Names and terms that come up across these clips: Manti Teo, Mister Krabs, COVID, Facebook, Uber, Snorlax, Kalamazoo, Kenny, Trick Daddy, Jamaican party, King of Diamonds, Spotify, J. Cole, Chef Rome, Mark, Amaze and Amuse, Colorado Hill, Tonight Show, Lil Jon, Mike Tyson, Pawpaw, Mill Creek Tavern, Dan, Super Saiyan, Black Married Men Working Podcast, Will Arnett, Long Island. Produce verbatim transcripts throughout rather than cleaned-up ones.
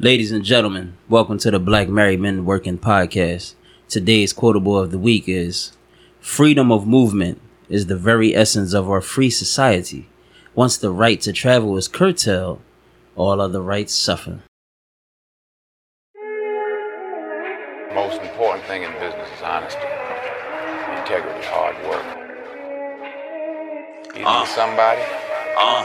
Ladies and gentlemen, welcome to the Black Married Men Working Podcast. Today's quotable of the week is, freedom of movement is the very essence of our free society. Once the right to travel is curtailed, all other rights suffer. The most important thing in business is honesty, integrity, hard work. You uh, need somebody? Uh,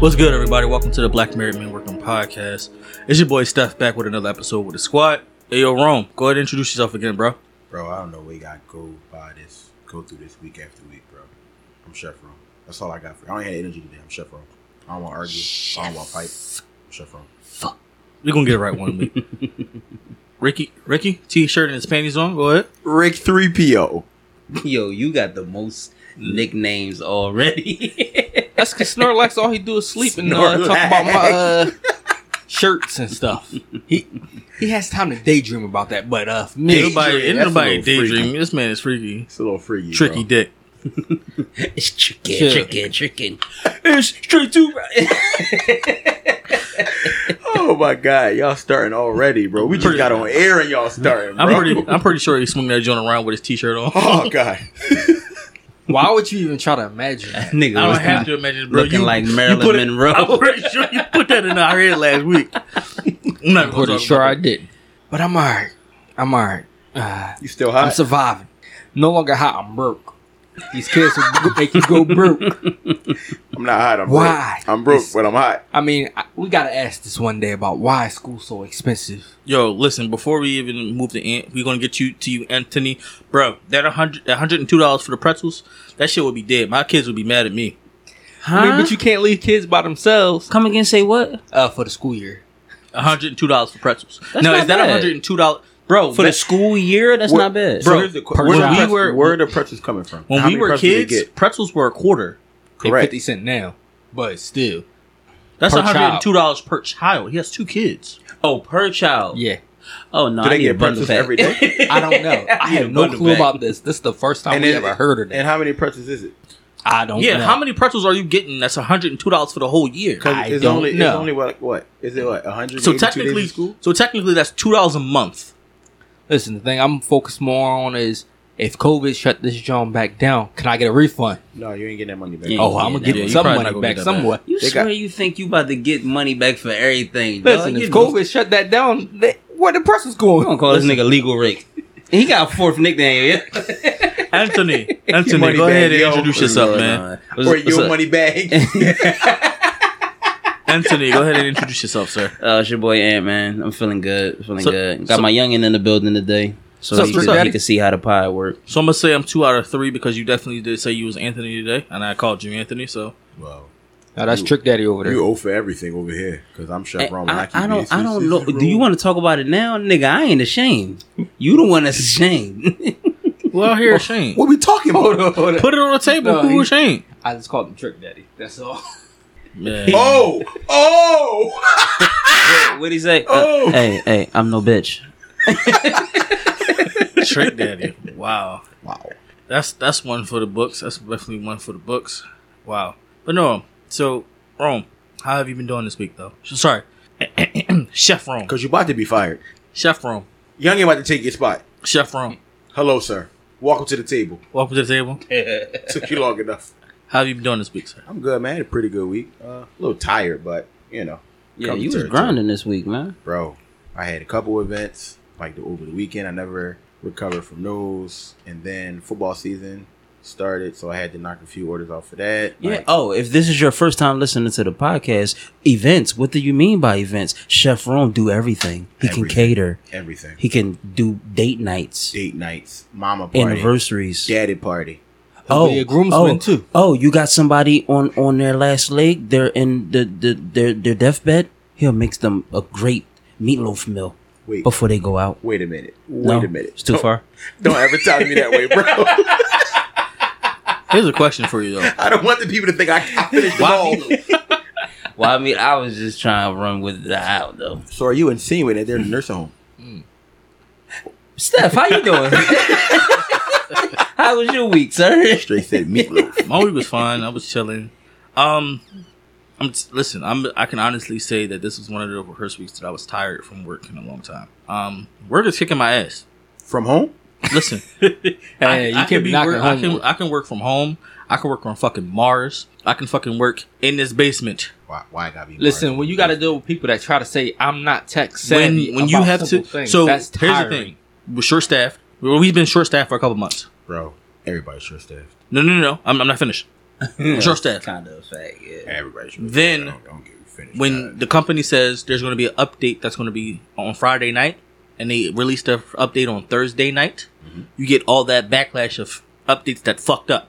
What's good, everybody? Welcome to the Black Married Men Working Podcast. It's your boy Steph back with another episode with the squad. Hey, yo, Rome, go ahead and introduce yourself again, bro. Bro, I don't know what you got to go by this, go through this week after week, bro. I'm Chef Rome. That's all I got for you. I don't have energy today. I'm Chef Rome. I don't want to argue. Chef. I don't want to fight. I'm Chef Rome. Fuck. We're going to get it right one week. Ricky, Ricky, t-shirt and his panties on. Go ahead. Rick three P O. Yo, you got the most nicknames already. That's because Snorlax, all he do is sleep and uh, talk about my uh, shirts and stuff. He he has time to daydream about that, but uh, me, nobody, nobody daydreaming. This man is freaky. It's a little freaky, tricky bro. Dick. It's tricky, yeah. tricky, tricky. It's straight to Oh my god, y'all starting already, bro. We just got on air and y'all starting. Bro. I'm pretty, I'm pretty sure he swung that joint around with his t-shirt on. Oh god. Why would you even try to imagine that? Nigga, I don't have to imagine, bro. Looking you, like Marilyn you Monroe. It, I'm pretty sure you put that in our head last week. I'm not pretty sure I did. But I'm all right. I'm all right. Uh, you still hot? I'm surviving. No longer hot. I'm broke. These kids will make you go broke. I'm not hot. I'm why? Broke. I'm broke, it's, but I'm hot. I mean, I, we got to ask this one day about why is school so expensive. Yo, listen, before we even move to Ant, we're going to get you to you, Anthony. Bro, that one hundred, one hundred two dollars for the pretzels, that shit would be dead. My kids would be mad at me. Huh? I mean, but you can't leave kids by themselves. Come again, say what? Uh, for the school year. one hundred two dollars for pretzels. That's now, is that one hundred two dollars? Bro, for the school year, that's not bad. Bro, so here's the qu- where, we were, where are the pretzels coming from? When we were kids, pretzels were a quarter. Correct. They're fifty cents now, but still. That's one hundred two dollars per child. He has two kids. Oh, per child. Yeah. Oh, no. Do they get pretzels every day? I don't know. I have no clue about this. This is the first time we ever heard of that. And how many pretzels is it? I don't yeah, know. Yeah, how many pretzels are you getting that's one hundred two dollars for the whole year? I it's don't only, know. It's only what, what? Is it what? one hundred eighty-two so technically, days in school? So technically, that's two dollars a month. Listen, the thing I'm focused more on is if COVID shut this joint back down, can I get a refund? No, you ain't getting that money back. Yeah, oh, I'm going to get yeah, some money back somewhere. You they swear got... you think you about to get money back for everything. Listen, dog, if COVID know. shut that down, they, where the press is going? We're going to call Listen. this nigga Legal Rick. He got a fourth nickname, yeah? Anthony, Anthony, go ahead and yo. introduce yourself, no, man. No, no. Or your up? money bag. Anthony, go ahead and introduce yourself, sir. Uh, it's your boy Ant, man. I'm feeling good. Feeling so, good. Got so, my youngin' in the building today, so, so he, so, could, so, he could see how the pie works. So I'm gonna say I'm two out of three because you definitely did say you was Anthony today, and I called you Anthony. So wow, now that's you, Trick Daddy over there. You owe for everything over here because I'm Chef Rome. I, I, I don't, I don't know. Do you want to talk about it now, nigga? I ain't ashamed. You the one that's ashamed. Well, here, well, Shane. What we talking about? Hold on, hold on. Put it on the table. No, Who is Shane? I just called him Trick Daddy. That's all. Man. Oh, oh! Wait, what'd he say? Oh. Uh, hey, hey, I'm no bitch. Trick Daddy. Wow, wow. That's that's one for the books. That's definitely one for the books. Wow. But no. So, Rome, how have you been doing this week, though? Sorry, Chef Rome. Because you're about to be fired. Chef Rome. Young ain't about to take your spot. Chef Rome. Hello, sir. Welcome to the table. Welcome to the table. Took you long enough. How have you been doing this week, sir? I'm good, man. I had a pretty good week. Uh, a little tired, but, you know. Yeah, you was grinding this week, man. Bro, I had a couple events, like the, over the weekend. I never recovered from those. And then football season started, so I had to knock a few orders off for that. Yeah. Like, oh, if this is your first time listening to the podcast, events, what do you mean by events? Chef Rome do everything. He everything, can cater. Everything. He can do date nights. Date nights. Mama party. Anniversaries. Daddy party. He'll oh, be a groomsman oh, too. Oh, you got somebody on, on their last leg. They're in the, the their their deathbed. He'll mix them a great meatloaf meal. Wait, before they go out. Wait a minute. Wait no, a minute. It's too don't, far. Don't ever tell me that way, bro. Here's a question for you, though. I don't want the people to think I, I finished the ball. Well, I mean, I was just trying to run with the out, though. So are you insinuating that they're in the nursing home? Mm. Steph, how you doing? How was your week, sir? Straight said meatloaf. My week was fine. I was chilling. Um, I'm t- listen. I'm. I can honestly say that this was one of the rehearsal weeks that I was tired from work in a long time. Um, work is kicking my ass from home. Listen, hey, I, you I can be. Work, I can. I can work from home. I can work from fucking Mars. I can fucking work in this basement. Why? Why gotta be? Listen, Mars? When you got to deal with people that try to say I'm not tech savvy, when, when you have to. Things, so that's here's the thing: we're short staffed. We've been short staffed for a couple months, bro. Everybody's short staffed. No, no, no, no. I'm, I'm not finished. Yeah, short staff, kind of fact. Yeah, everybody's short then staff. Don't, don't get finished when that. The company says there's going to be an update that's going to be on Friday night, and they released their update on Thursday night. Mm-hmm. You get all that backlash of updates that fucked up.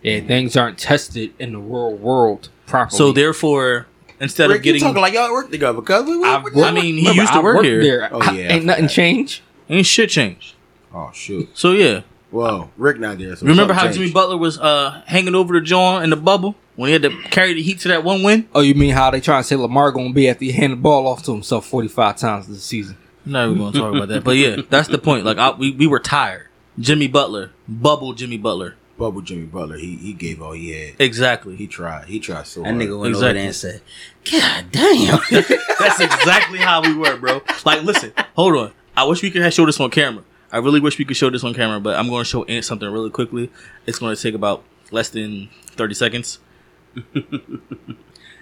Yeah, things aren't tested in the real world properly. So therefore, instead Rick, of getting you talking like y'all work together, because we, we, I, we, I mean, he remember, used to I work here. There. Oh yeah, ain't nothing that. Changed. Ain't shit changed. Oh shoot. So yeah. Whoa, Rick not there. So remember how changed. Jimmy Butler was uh, hanging over the John in the bubble when he had to carry the heat to that one win? Oh, you mean how they trying to say Lamar going to be after he hand the ball off to himself forty-five times this season? No, we're going to talk about that. But yeah, that's the point. Like I, we, we were tired. Jimmy Butler. Bubble Jimmy Butler. Bubble Jimmy Butler. He he gave all he had. Exactly. He tried. He tried so hard. That nigga went exactly. over there and said, God damn. That's exactly how we were, bro. Like, listen, hold on. I wish we could have showed this on camera. I really wish we could show this on camera, but I'm going to show something really quickly. It's going to take about less than thirty seconds.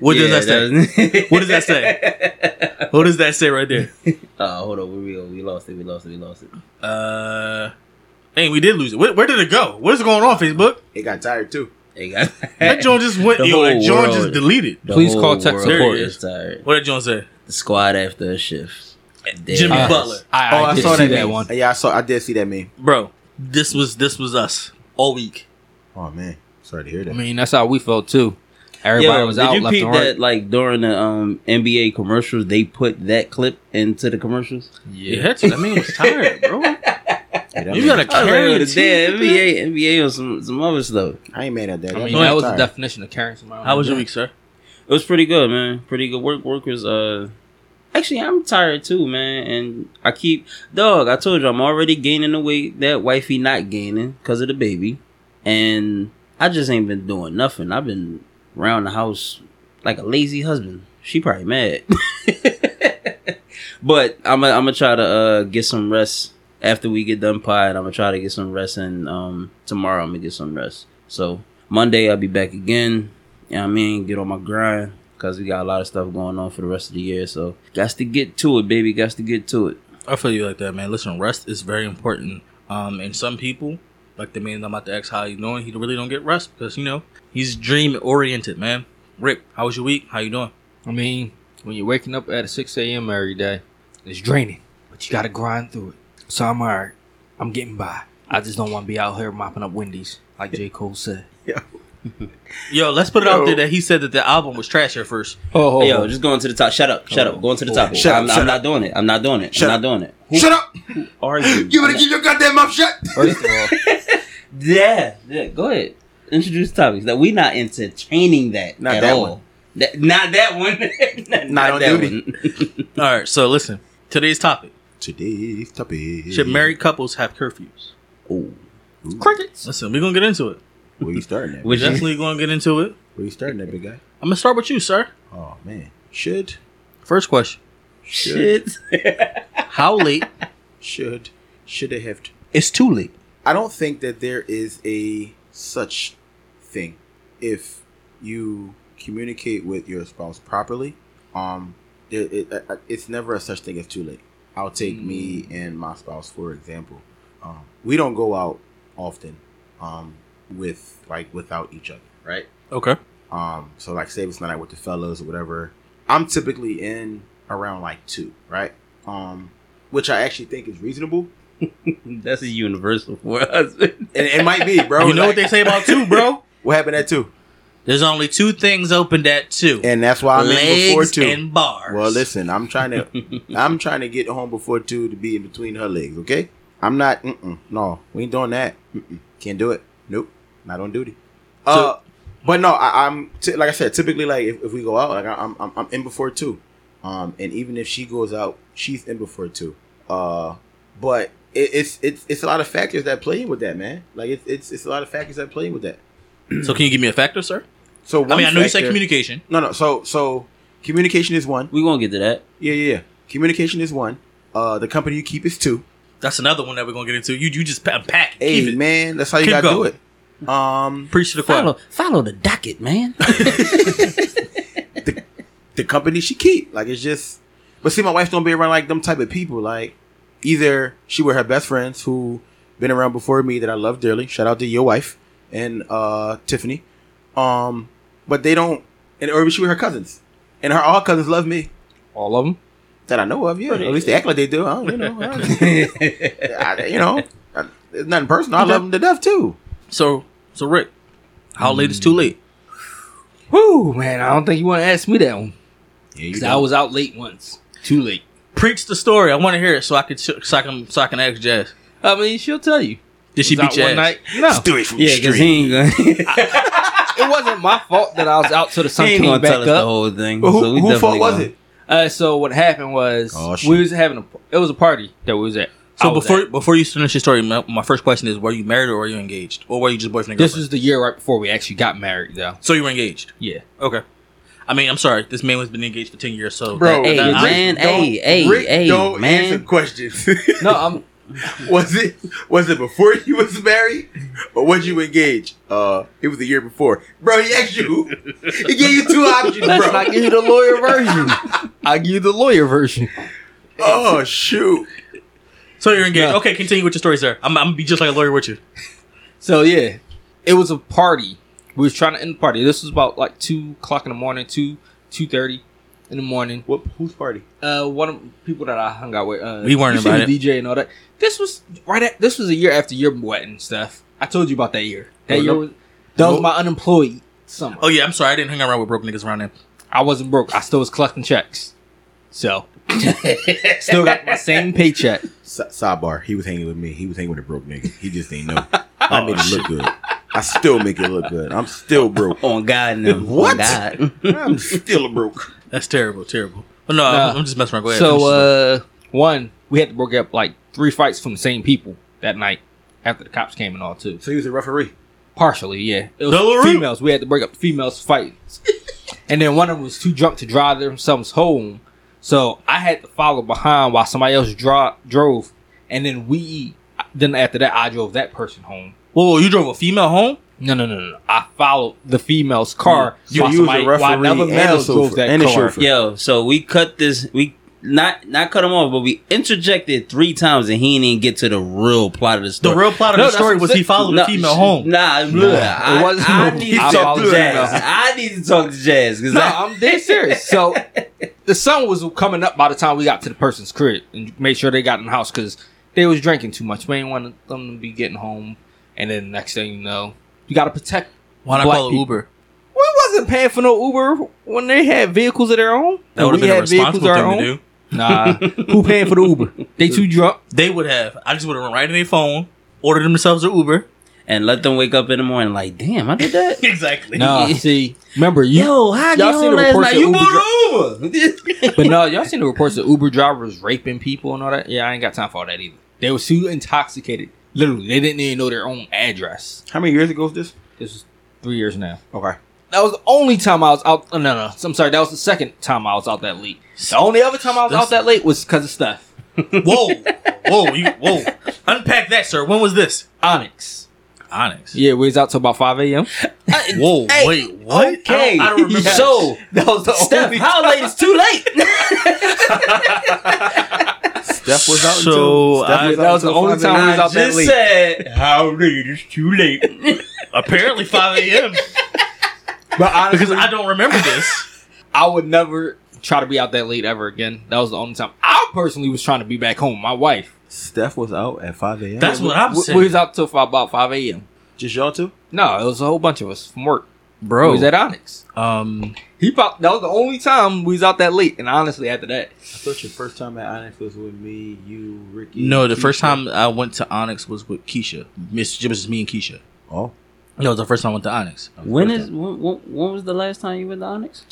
What yeah, does that, that say? What does that say? What does that say right there? Uh, hold on. We, we lost it. We lost it. We lost it. Uh, dang, we did lose it. Where, where did it go? What's going on, Facebook? It got tired, too. It got tired. That John just went. Yo, that John just deleted. The Please call tech support. Is tired. What did John say? The squad after a shift. Jimmy uh, Butler. I, I, oh, I saw that, that one. Yeah, I saw. I did see that meme, bro. This was this was us all week. Oh man, sorry to hear that. I mean, that's how we felt too. Everybody Yo, was did out. Did you left peep and right. that like during the um, N B A commercials? They put that clip into the commercials. Yeah, I mean, it's tired, bro. Yeah, you gotta carry the damn N B A, N B A, or some some other stuff. I ain't mad at that. I mean, that, that was tired. The definition of carrying somebody. How was your week, sir? It was pretty good, man. Pretty good. Work workers. Uh. Actually, I'm tired too, man, and I keep dog. I told you I'm already gaining the weight that wifey not gaining because of the baby, and I just ain't been doing nothing. I've been around the house like a lazy husband. She probably mad, but I'm I'm gonna try to uh, get some rest after we get done pod. I'm gonna try to get some rest, and um, tomorrow I'm gonna get some rest. So Monday I'll be back again. You know what I mean, get on my grind. Because we got a lot of stuff going on for the rest of the year. So, got to get to it, baby. Got to get to it. I feel you like that, man. Listen, rest is very important. Um, and some people, like the man I'm about to ask how you doing, he really don't get rest because, you know, he's dream-oriented, man. Rick, how was your week? How you doing? I mean, when you're waking up at six a.m. every day, it's draining. But you got to grind through it. So, I'm all right. I'm getting by. I just don't want to be out here mopping up Wendy's, like J. Cole said. Yeah. Yo, let's put it Yo. out there that he said that the album was trash at first. Oh, Yo, just going to the top. Shut up. Shut oh, up. Going to the top. Oh, shut I'm, up, I'm shut not up. doing it. I'm not doing it. Shut I'm not doing it. Who, shut up. Who are you? You better keep your goddamn mouth shut. First of all. yeah, yeah. Go ahead. Introduce topics. That we're not entertaining that not at that all. One. That, not that one. not, not on that duty. One. All right. So listen. Today's topic. Today's topic. Should married couples have curfews? Oh. Crickets. Listen, we're going to get into it. Where you starting at? We're definitely going to get into it. Where you starting at, big guy? I'm going to start with you, sir. Oh, man. Should. First question. Should. should. How late? Should. Should they have to? It's too late. I don't think that there is a such thing. If you communicate with your spouse properly, um, it, it, it, it's never a such thing as too late. I'll take mm. me and my spouse, for example. Um, we don't go out often. Um... with like without each other, right? Okay. Um so like say it's not out with the fellas or whatever, I'm typically in around like two, right? Um which I actually think is reasonable. That's a universal for a husband. It, it might be, bro. You know like, what they say about two, bro? What happened at two? There's only two things opened at two, and that's why I'm in before two. And bars. Well, listen, I'm trying to, I'm trying to get home before two to be in between her legs. Okay, I'm not. Mm-mm, no, we ain't doing that. Mm-mm, can't do it. Nope, not on duty. So, uh, but no, I, I'm t- like I said. Typically, like if, if we go out, like I, I'm, I'm, I'm in before two, um, and even if she goes out, she's in before two. Uh, but it, it's it's it's a lot of factors that play in with that, man. Like it's it's it's a lot of factors that play in with that. So can you give me a factor, sir? So one I mean, I know factor, you said communication. No, no. So, so communication is one. We're going to get to that. Yeah, yeah, yeah. Communication is one. Uh, the company you keep is two. That's another one that we're going to get into. You you just unpack it. Hey, keep man, it. That's how you got to do it. Um, Preach to the choir. Follow, follow the docket, man. the, the company she keep. Like, it's just... But see, my wife don't be around like them type of people. Like, either she with her best friends who been around before me that I love dearly. Shout out to your wife and uh, Tiffany. Um... But they don't, and or she with her cousins, and her all cousins love me. All of them that I know of, yeah. Or at least they act like they do. I don't, you know, I don't, I, you know, I, it's nothing personal. I love them to death too. So, so Rick, how mm. late is too late? Whew, man, I don't think you want to ask me that one. Yeah, because I was out late once. Too late. Preach the story. I want to hear it so I can so I can so I can ask Jazz. I mean, she'll tell you. Did she beat you one night? No. Let's do it from yeah, the street. Yeah, because he ain't gonna. It wasn't my fault that I was out till the sun came back tell us up. The whole thing. But who, so we who fault was gone. It? Uh, so what happened was oh, we was having a it was a party that we was at. So was before at. before you finish your story, my, my first question is: were you married or were you engaged, or were you just boyfriend and girlfriend? This was the year right before we actually got married, though. So you were engaged? Yeah. Okay. I mean, I'm sorry. This man has been engaged for ten years. So, bro, that, hey, that, man, I, hey, hey, Rick hey, don't man. Answer questions. No, I'm. Was it was it before you was married or was you engaged? Uh, it was the year before, bro. He asked you. He gave you two options, bro. I give you the lawyer version. I give you the lawyer version. Oh shoot! So you're engaged. No. Okay, continue with your story, sir. I'm, I'm gonna be just like a lawyer with you. So yeah, it was a party. We was trying to end the party. This was about like two o'clock in the morning, two two thirty. In the morning. What? Whose party? Uh, one of the people that I hung out with. Uh, we weren't invited. D J and all that. This was right. At, this was a year after your wedding stuff. I told you about that year. That oh, year was that was my unemployed summer. Oh yeah, I'm sorry. I didn't hang around with broke niggas around there. I wasn't broke. I still was collecting checks. So still got my same paycheck. S- sidebar. He was hanging with me. He was hanging with a broke nigga. He just ain't know. oh, I made it look good. I still make it look good. I'm still broke. On God, no. What? On God. I'm still broke. That's terrible, terrible. But no, nah. I'm, I'm just messing around. Go ahead. So, uh, one, we had to break up like three fights from the same people that night after the cops came and all, too. So he was a referee? Partially, yeah. It was Delaro. Females. We had to break up the females' fights. And then one of them was too drunk to drive themselves home. So I had to follow behind while somebody else dro- drove. And then we, then after that, I drove that person home. Whoa, whoa, you drove a female home? No, no, no, no. I followed the female's car. You so used a referee and a chauffeur. And a chauffeur. Yo, so we cut this. We not not cut him off, but we interjected three times, and he didn't even get to the real plot of the story. The real plot of no, the story was he followed no, the female home. Nah, nah, nah I, it wasn't. I, I need to I talk to Jazz. I need to talk to Jazz. No, I, I'm dead serious. So the sun was coming up by the time we got to the person's crib and made sure they got in the house because they was drinking too much. We didn't want them to be getting home, and then the next thing you know. You gotta protect. Why not call it Uber? We wasn't paying for no Uber when they had vehicles of their own. That would have been a responsible thing to do. Nah, who paying for the Uber? They too drunk. They would have. I just would have run right in their phone, ordered themselves an Uber, and let them wake up in the morning like, damn, I did that. Exactly. Nah, see, remember you? Yo, how y'all seen the reports of Uber? Uber. But no, y'all seen the reports of Uber drivers raping people and all that? Yeah, I ain't got time for all that either. They were too intoxicated. Literally, they didn't even know their own address. How many years ago was this? This was three years now. Okay. That was the only time I was out. Oh, no, no. I'm sorry. That was the second time I was out that late. The only other time I was That's... out that late was because of stuff. Whoa. Whoa. You, whoa. Unpack that, sir. When was this? Onyx. Onyx. Yeah, we was out till about five a.m. Whoa. Hey, wait. What? Okay. I don't, I don't remember. So, that was the Steph, only how time. Late is too late? Steph was out so Steph I, was that was the only time we was out that late. I just said, how late is too late? Apparently five a.m. But honestly, because I don't remember this. I would never try to be out that late ever again. That was the only time. I personally was trying to be back home. My wife. Steph was out at five a.m. That's what I'm we, saying. We was out till about five a.m. Just y'all two? No, it was a whole bunch of us from work. Bro. We was at Onyx. Um, he popped, that was the only time we was out that late. And honestly, after that. I thought your first time at Onyx was with me, you, Ricky. No, the Keisha. First time I went to Onyx was with Keisha. Miss, it was just me and Keisha. Oh. No, it was the first time I went to Onyx. When is when, when was the last time you went to Onyx?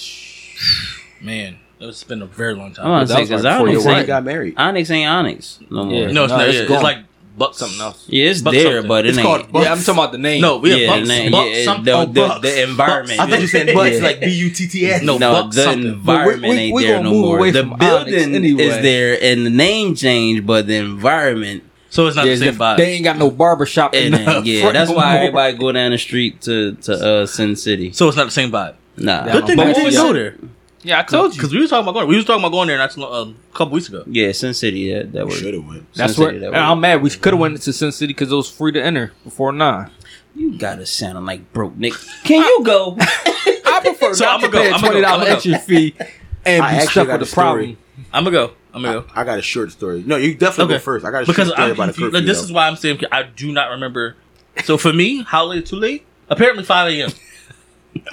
Man, it's been a very long time. I'm saying, because like Onyx ain't got married. Onyx ain't Onyx no more. Yeah. No, it's no, not. It's, it's like Buck something else. Yeah, it's Buck there, something. But it it's ain't. Called Buck. Yeah, I'm talking about the name. No, we have yeah, Buck, name, Buck yeah, something. The, the, the environment. I thought you said Buck. It's like B U T T S. No, no Buck the something. Environment we, we, ain't we there no more. The building anyway. Is there, and the name changed, but the environment. So it's not the same vibe. They ain't got no barbershop in there. Yeah, that's why everybody go down the street to to Sin City. So it's not the same vibe. Nah. Good thing we didn't go there. Yeah, I told you because we was talking about going. We was talking about going there not uh, a couple weeks ago. Yeah, Sin City. Yeah, that we should have went. That's where. That and I'm mad we could have went to Sin City because it was free to enter before nine. You gotta sound like broke Nick. Can I, you go? I prefer so not I'm to go. Pay a twenty dollar entry fee and I be stuck with the problem. I'm gonna go. I'm gonna go. I, I got a short story. No, you definitely okay. Go first. I got a because short story I, about a curfew. Like, this though. Is why I'm saying I do not remember. So for me, how late? Too late? Apparently five a.m.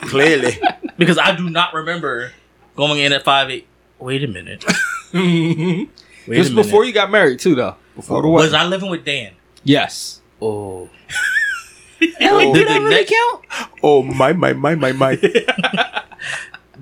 Clearly, because I do not remember. Going in at five eight. Wait a minute. Wait this a before minute. You got married, too, though. Before oh, the wedding. Was I living with Dan? Yes. Oh. Ellie, oh. Did I really count? Oh, my, my, my, my, my.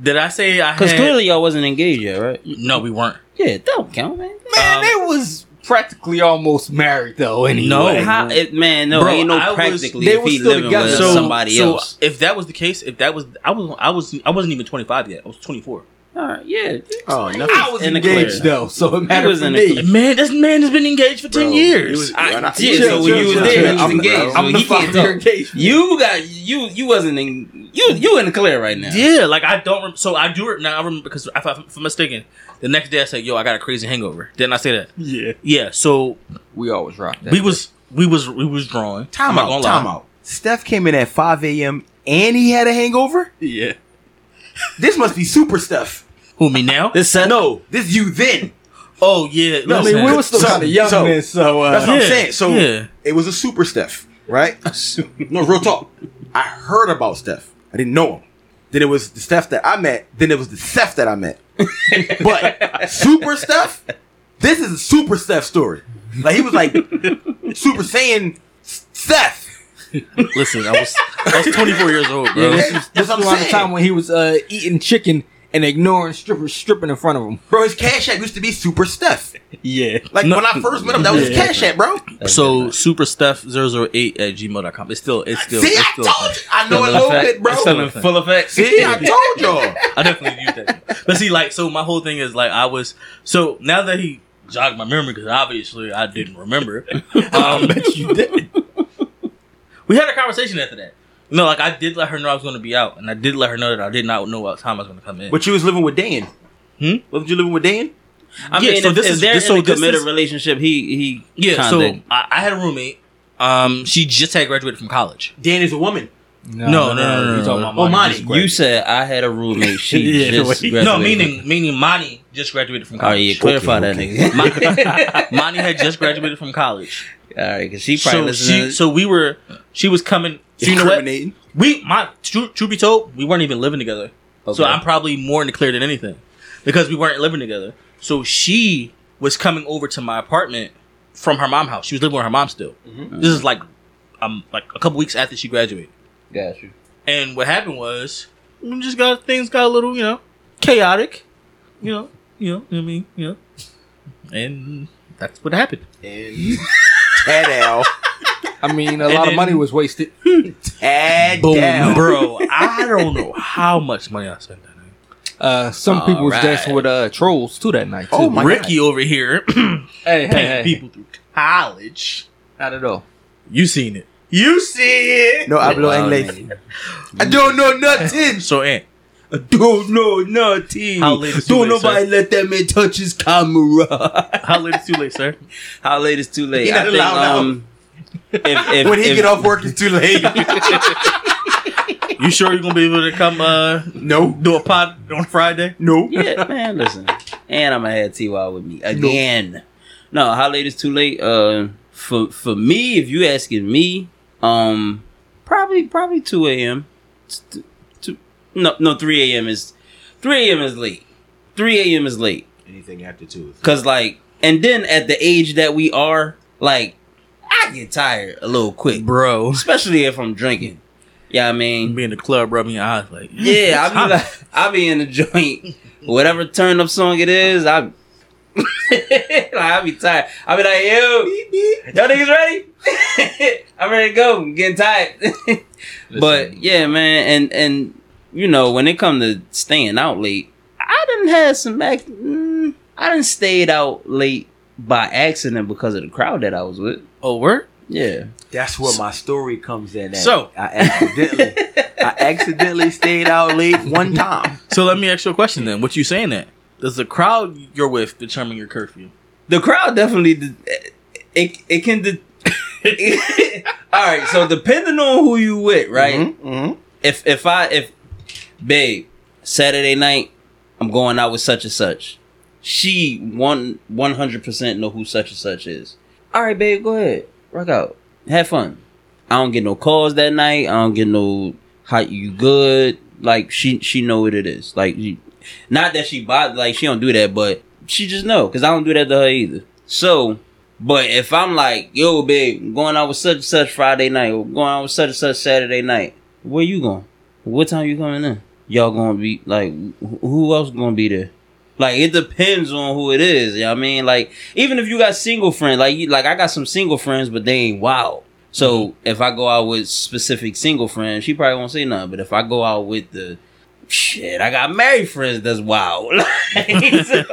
Did I say I had... Because clearly y'all wasn't engaged yet, right? No, we weren't. Yeah, that don't count, man. Man, um, it was... Practically almost married though. Anyway. No, how, it, man, no, bro, ain't no I practically. Was, if he living together. With so, somebody so else. If that was the case, if that was, I was, I was, I wasn't even twenty-five yet. I was twenty-four. All right, yeah. Oh, I was engaged though, so it matters to me. Man, this man has been engaged for bro, ten years. Was, I, yeah, so chill, when chill, you was chill, there, chill, he was engaged. I'm so he can't talk. You got you. You wasn't in. You you in the clear right now. Yeah, like I don't. So I do now. I remember because if I'm mistaken. The next day I said, "Yo, I got a crazy hangover." Didn't I say that? Yeah, yeah. So we always rocked. That we day. was, we was, we was drawing. Time out, time out. Steph came in at five a.m. and he had a hangover. Yeah, this must be super Steph. Who me now? This uh, no, this you then. Oh yeah, no, I mean we were still so, kind of young so, then, so uh, that's what yeah, I'm saying. So yeah. It was a super Steph, right? No, real talk. I heard about Steph. I didn't know him. Then it was the Steph that I met. Then it was the Steph that I met. But super Steph, this is a super Steph story. Like he was like Super Saiyan Steph. Listen, I was I was twenty-four years old, bro. Yeah, this was, this was around the time when he was uh, eating chicken and ignoring strippers stripping in front of him. Bro, his Cash App used to be Super Steph. Yeah. Like no, when I first met him, that was yeah, his Cash App, bro. So supersteph zero zero eight at gmail dot com. It's still it's still See, it's still, I told you. I know a little fact. Bit, bro. It's still in full effect. See, I told y'all. I definitely used that. But see, like, so my whole thing is like I was so now that he jogged my memory, because obviously I didn't remember. Um I bet you did. We had a conversation after that. No, like, I did let her know I was going to be out, and I did let her know that I did not know what time I was going to come in. But you was living with Dan. Hmm? Wasn't you living with Dan? I yeah, mean, so if, this if is... They're this in so a committed relationship, he... he yeah, so I, I had a roommate. Um, She just had graduated from college. Dan is a woman. No, no, no, no. no, no, no, no. About Monty. Oh, Monty. You said I had a roommate. She yeah, just graduated. No, meaning, meaning Monty just graduated from college. Oh, yeah, clarify okay, that nigga. Okay. Monty had just graduated from college. All right, because she probably... So, she, so we were... She was coming... So you know what? We, my, truth be told, we weren't even living together. Okay. So I'm probably more in the clear than anything because we weren't living together. So she was coming over to my apartment from her mom's house. She was living with her mom still. Mm-hmm. This is like, um, like a couple weeks after she graduated. Got you. And what happened was, we just got things got a little, you know, chaotic. You know, you know, you know what I mean, you know, and that's what happened. And ta-da. I mean, a and lot then, of money was wasted. Tag boom, down. Bro. I don't know how much money I spent that night. Uh, some all people right. was dancing with uh, trolls, too, that night, too. Oh, my Ricky God. Over here hey, hey, paying hey. people through college. Not at all. You seen it. You see it. No, I blow English. I don't know nothing. So, Aunt. I don't know nothing. How late is too don't late, nobody sir? Let that man touch his camera. How late is too late, sir? How late is too late? He I not think, um... If, if, when he if, get off work, it's too late. You sure you're gonna be able to come? Uh, no, do a pod on Friday. No, yeah, man. Listen, and I'm gonna have T Y with me again. Nope. no, how late is too late? Uh, for for me, if you asking me, um, probably probably two a.m. Two, two, no, no, three a.m. is three a.m. is late. three a.m. is late. Anything after two is late. Cause like, and then at the age that we are, like, I get tired a little quick, bro. Especially if I'm drinking. Yeah, I mean, be in the club rubbing your eyes like, yeah, I be like, I be in the joint, whatever turn up song it is, I like, I be tired. I be like, yo, beep, beep. Y'all niggas ready? I'm ready to go. I'm getting tired. But yeah, man, and and you know when it come to staying out late, I done had some back. Mm, I done stayed out late by accident because of the crowd that I was with. Oh, work? Yeah. That's where my story comes in at. So I accidentally I accidentally stayed out late one time. So let me ask you a question then. What you saying that? Does the crowd you're with determine your curfew? The crowd definitely de- it it can de- All right, so depending on who you with, right? Mm-hmm, mm-hmm. If if I if babe, Saturday night I'm going out with such and such. She one hundred percent know who such and such is. All right, babe, go ahead. Rock out. Have fun. I don't get no calls that night. I don't get no how you good. Like she she know what it is. Like she, not that she bothered, like she don't do that, but she just know because I don't do that to her either. So, but if I'm like, yo, babe, I'm going out with such and such Friday night, or going out with such and such Saturday night, where you going? What time you coming in? Y'all gonna be like, who else gonna be there? Like it depends on who it is, you know what I mean? Like even if you got single friends, like you, like I got some single friends, but they ain't wild. So mm-hmm. if I go out with specific single friends, she probably won't say nothing. But if I go out with the shit, I got married friends that's wild. Like, so,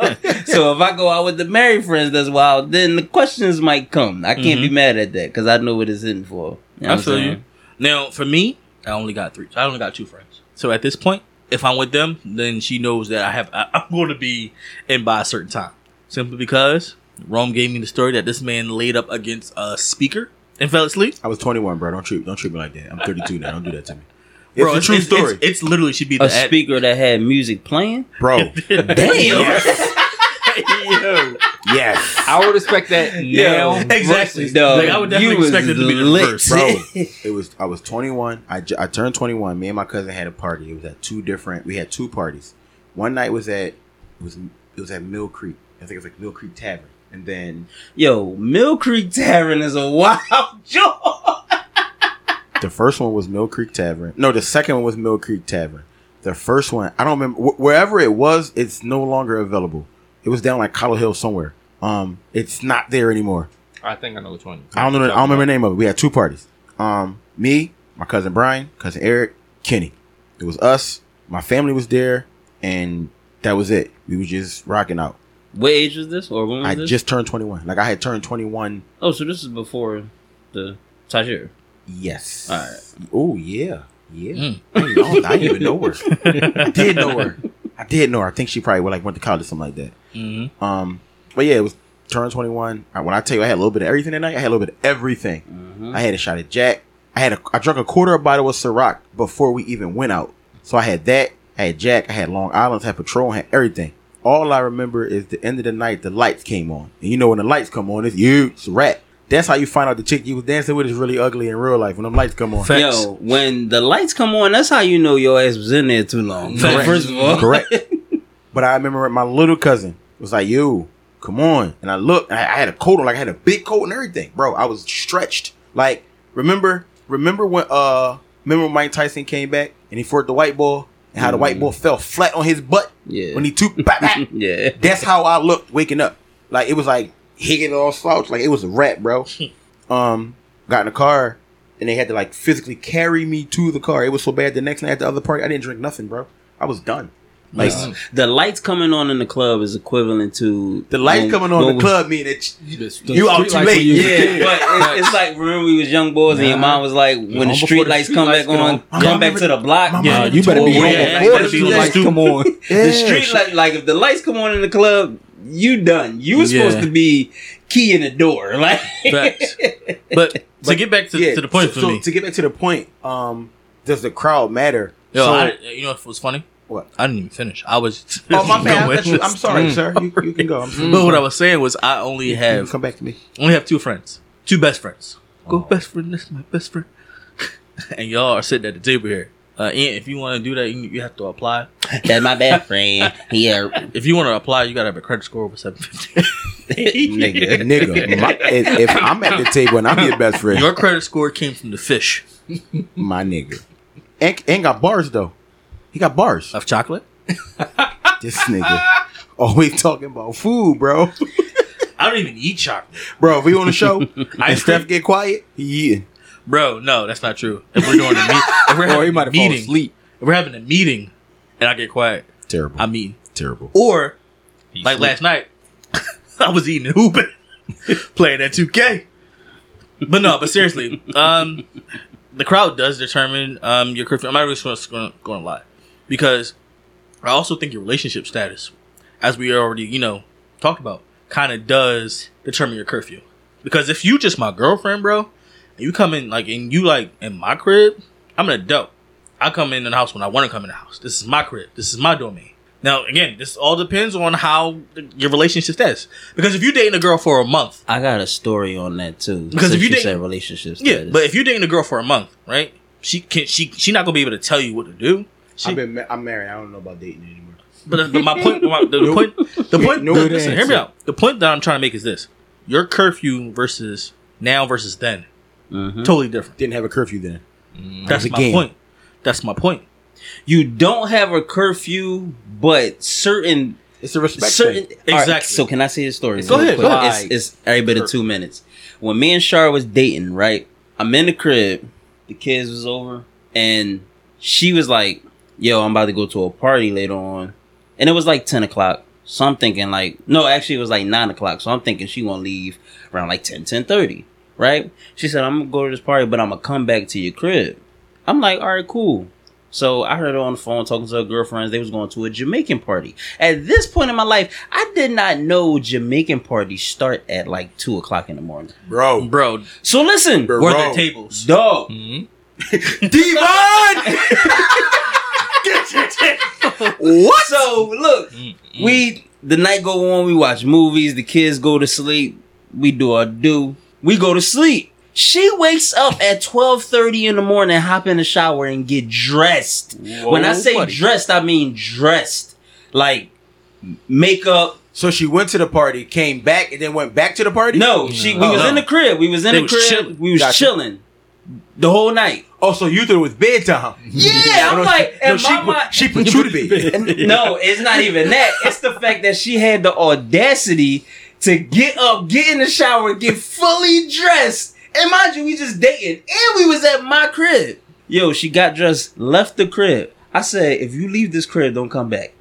so if I go out with the married friends that's wild, then the questions might come. I can't mm-hmm. be mad at that because I know what it's in for. You know I feel you. Now for me, I only got three. I only got two friends. So at this point. If I'm with them, then she knows that I have I, I'm going to be in by a certain time. Simply because Rome gave me the story that this man laid up against a speaker and fell asleep. I was twenty-one, bro. Don't treat don't treat me like that. I'm thirty-two now. Don't do that to me. It's bro, a it's, true it's, story. It's, it's literally should be the a ad- speaker that had music playing, bro. Damn. Yes. Yo. Yes, I would expect that. Yeah, exactly. No, like, I would definitely expect it to be the first, bro. It was. I was twenty-one. I, I turned twenty-one. Me and my cousin had a party. It was at two different. We had two parties. One night was at it was it was at Mill Creek. I think it was like Mill Creek Tavern. And then yo, Mill Creek Tavern is a wild joke. The first one was Mill Creek Tavern. No, the second one was Mill Creek Tavern. The first one, I don't remember wh- wherever it was. It's no longer available. It was down like Colorado Hill somewhere. Um, it's not there anymore. I think I know which one. I don't know. I don't remember the name of it. We had two parties. Um, me, my cousin Brian, cousin Eric, Kenny. It was us. My family was there, and that was it. We were just rocking out. What age was this? Or when was I this? Just turned twenty-one. Like I had turned twenty-one. Oh, so this is before the Tajir. Yes. All right. Oh yeah, yeah. Mm. I, didn't I didn't even know her. I did know her. I did know her. I think she probably like went to college or something like that. Mm-hmm. Um, but yeah, it was turn twenty-one. I, when I tell you I had a little bit of everything that night, I had a little bit of everything. Mm-hmm. I had a shot of Jack. I had a, I drank a quarter of a bottle of Ciroc before we even went out. So I had that. I had Jack. I had Long Island. I had Patron. I had everything. All I remember is the end of the night, the lights came on. And you know when the lights come on, it's you. It's a rat. That's how you find out the chick you was dancing with is really ugly in real life when them lights come on. Facts. Yo, when the lights come on, that's how you know your ass was in there too long. Correct. First of all. Correct. But I remember my little cousin was like, yo, come on. And I looked, and I, I had a coat on, like I had a big coat and everything. Bro, I was stretched. Like, remember, remember when, uh, remember when Mike Tyson came back and he fought the white ball and how mm. the white ball fell flat on his butt? Yeah. When he took, bah, bah. Yeah. That's how I looked waking up. Like, it was like, higging all slouch. Like, it was a wrap, bro. Um, got in the car and they had to like physically carry me to the car. It was so bad the next night at the other party, I didn't drink nothing, bro. I was done. Like uh, the lights coming on in the club is equivalent to the lights when, coming on in the club mean that you, the, you out too late. You yeah, but it's, it's like remember we was young boys nah. and your mom was like, when long the street lights the come lights back on, on, come back to the block. Mama, yeah, you better be home yeah, before the street lights come on. The street light, like if the lights come on in the club, you done. You were yeah. supposed to be key in the door, like. But, but to get back to, yeah, to the point so, for so, me, to get back to the point, um, does the crowd matter? Yo, so, I, you know what was funny? What? I didn't even finish. I was. Oh, my bad. You, I'm sorry, mm. sir. You, you can go. I'm sorry. But what I was saying was, I only have. You come back to me. Only have two friends, two best friends. Oh. Go best friend. That's my best friend. And y'all are sitting at the table here. Uh, and if you want to do that, you, you have to apply. That's my best friend. Yeah. If you want to apply, you gotta have a credit score over seven fifty. Nigga, nigga. My, if, if I'm at the table and I'm your best friend, your credit score came from the fish. My nigga. Ain't, ain't got bars though. He got bars of chocolate. This nigga always talking about food, bro. I don't even eat chocolate, bro. If we on the show and Steph get quiet, he eating. Bro, no, that's not true. If we're doing a meet, if we're having or he might a meeting, if we're having a meeting and I get quiet, terrible. I mean, terrible. Or He's like sleep. Last night, I was eating hooping, playing at two K. But no, but seriously, um, the crowd does determine um your curfew. I'm not really going to lie. Because I also think your relationship status, as we already, you know, talked about, kind of does determine your curfew. Because if you just my girlfriend, bro, and you come in, like, and you, like, in my crib, I'm an adult. I come in the house when I want to come in the house. This is my crib. This is my domain. Now, again, this all depends on how your relationship status. Because if you're dating a girl for a month. I got a story on that, too. Because if you dating, said relationship status. Yeah, but if you're dating a girl for a month, right, she can she she not going to be able to tell you what to do. She, I've been ma- I'm married. I don't know about dating anymore. But, but my point, my, the, the point, the point. No, the, listen, hear me out. The point that I'm trying to make is this: your curfew versus now versus then, mm-hmm. totally different. Didn't have a curfew then. Mm-hmm. That's my game. point. That's my point. You don't have a curfew, but certain. It's a respect certain, thing. Exactly. Right, so can I say this story? Go ahead. Go ahead. It's, it's every bit of two minutes. When me and Char was dating, right? I'm in the crib. The kids was over, and she was like, yo, I'm about to go to a party later on. And it was like ten o'clock. So I'm thinking like, no, actually it was like nine o'clock. So I'm thinking she gonna leave around like ten, ten thirty, right? She said, I'm gonna go to this party, but I'm gonna come back to your crib. I'm like, all right, cool. So I heard her on the phone talking to her girlfriends. They was going to a Jamaican party. At this point in my life, I did not know Jamaican parties start at like two o'clock in the morning. Bro. Bro. So listen. Bro. Were there tables? Dog. Mm-hmm. D-Von! What? So look, mm-hmm. we the night go on, we watch movies, the kids go to sleep, we do our do, we go to sleep. She wakes up at twelve thirty in the morning, hop in the shower and get dressed. Whoa, when I say buddy. dressed, I mean dressed, like makeup. So she went to the party, came back, and then went back to the party. No, she we oh, was no. in the crib. We was in they the was crib. Chillin'. We was gotcha. chilling the whole night. Oh, so you thought it was bedtime? Yeah, yeah. I'm like, no, and she, my mind, she put you to bed. No, it's not even that. It's the fact that she had the audacity to get up, get in the shower, get fully dressed, and mind you, we just dated, and we was at my crib. Yo, she got dressed, left the crib. I said, if you leave this crib, don't come back.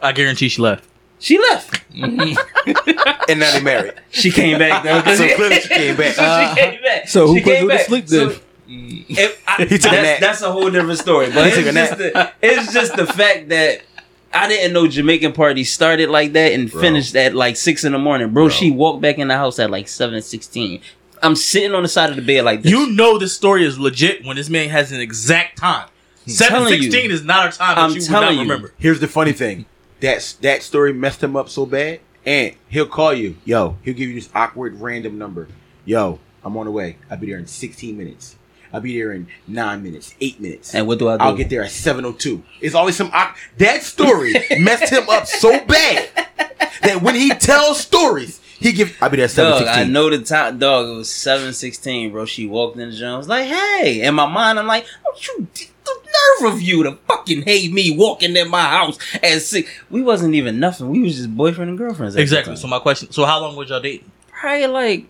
I guarantee she left. She left. Mm-hmm. And now they married. She came back though. So clearly she came back. Uh, she came back. So who put you to sleep then? So, If I, he took that's, a that's a whole different story, but it's just, the, it's just the fact that I didn't know Jamaican party started like that and bro. finished at like six in the morning, bro, bro. She walked back in the house at like seven sixteen. I'm sitting on the side of the bed like this. You know this story is legit when this man has an exact time. Seven sixteen is not a time that I'm you would not remember. You. Here's the funny thing: that's that story messed him up so bad, and he'll call you. Yo, he'll give you this awkward random number. Yo, I'm on the way. I'll be there in sixteen minutes. I'll be there in nine minutes, eight minutes. And what do I do? I'll get there at seven oh two. It's always some... I, that story messed him up so bad that when he tells stories, he gives... I'll be there at seven sixteen. Dog, I know the time... Dog, it was seven sixteen, bro. She walked in the gym. I was like, hey. In my mind, I'm like, oh, you... The nerve of you to fucking hate me walking in my house at six. We wasn't even nothing. We was just boyfriend and girlfriends. Exactly. So my question... So how long was y'all dating? Probably like...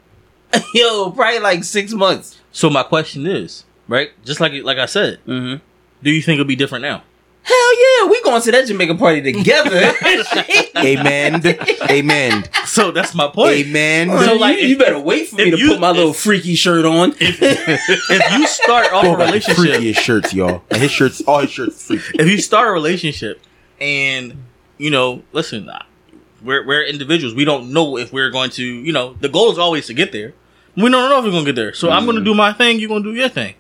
Yo, probably like six months. So my question is, right? Just like like I said, mm-hmm. do you think it'll be different now? Hell yeah, we going to that Jamaican party together. Amen. Amen. So that's my point. Amen. So like, you, you better wait for me to you, put my if, little freaky shirt on. If, if you start off a relationship, freakiest shirts, y'all. And his shirts, all his shirts, freaky. If you start a relationship, and you know, listen. We're we're individuals. We don't know if we're going to, you know, the goal is always to get there. We don't know if we're going to get there. So mm. I'm going to do my thing. You're going to do your thing.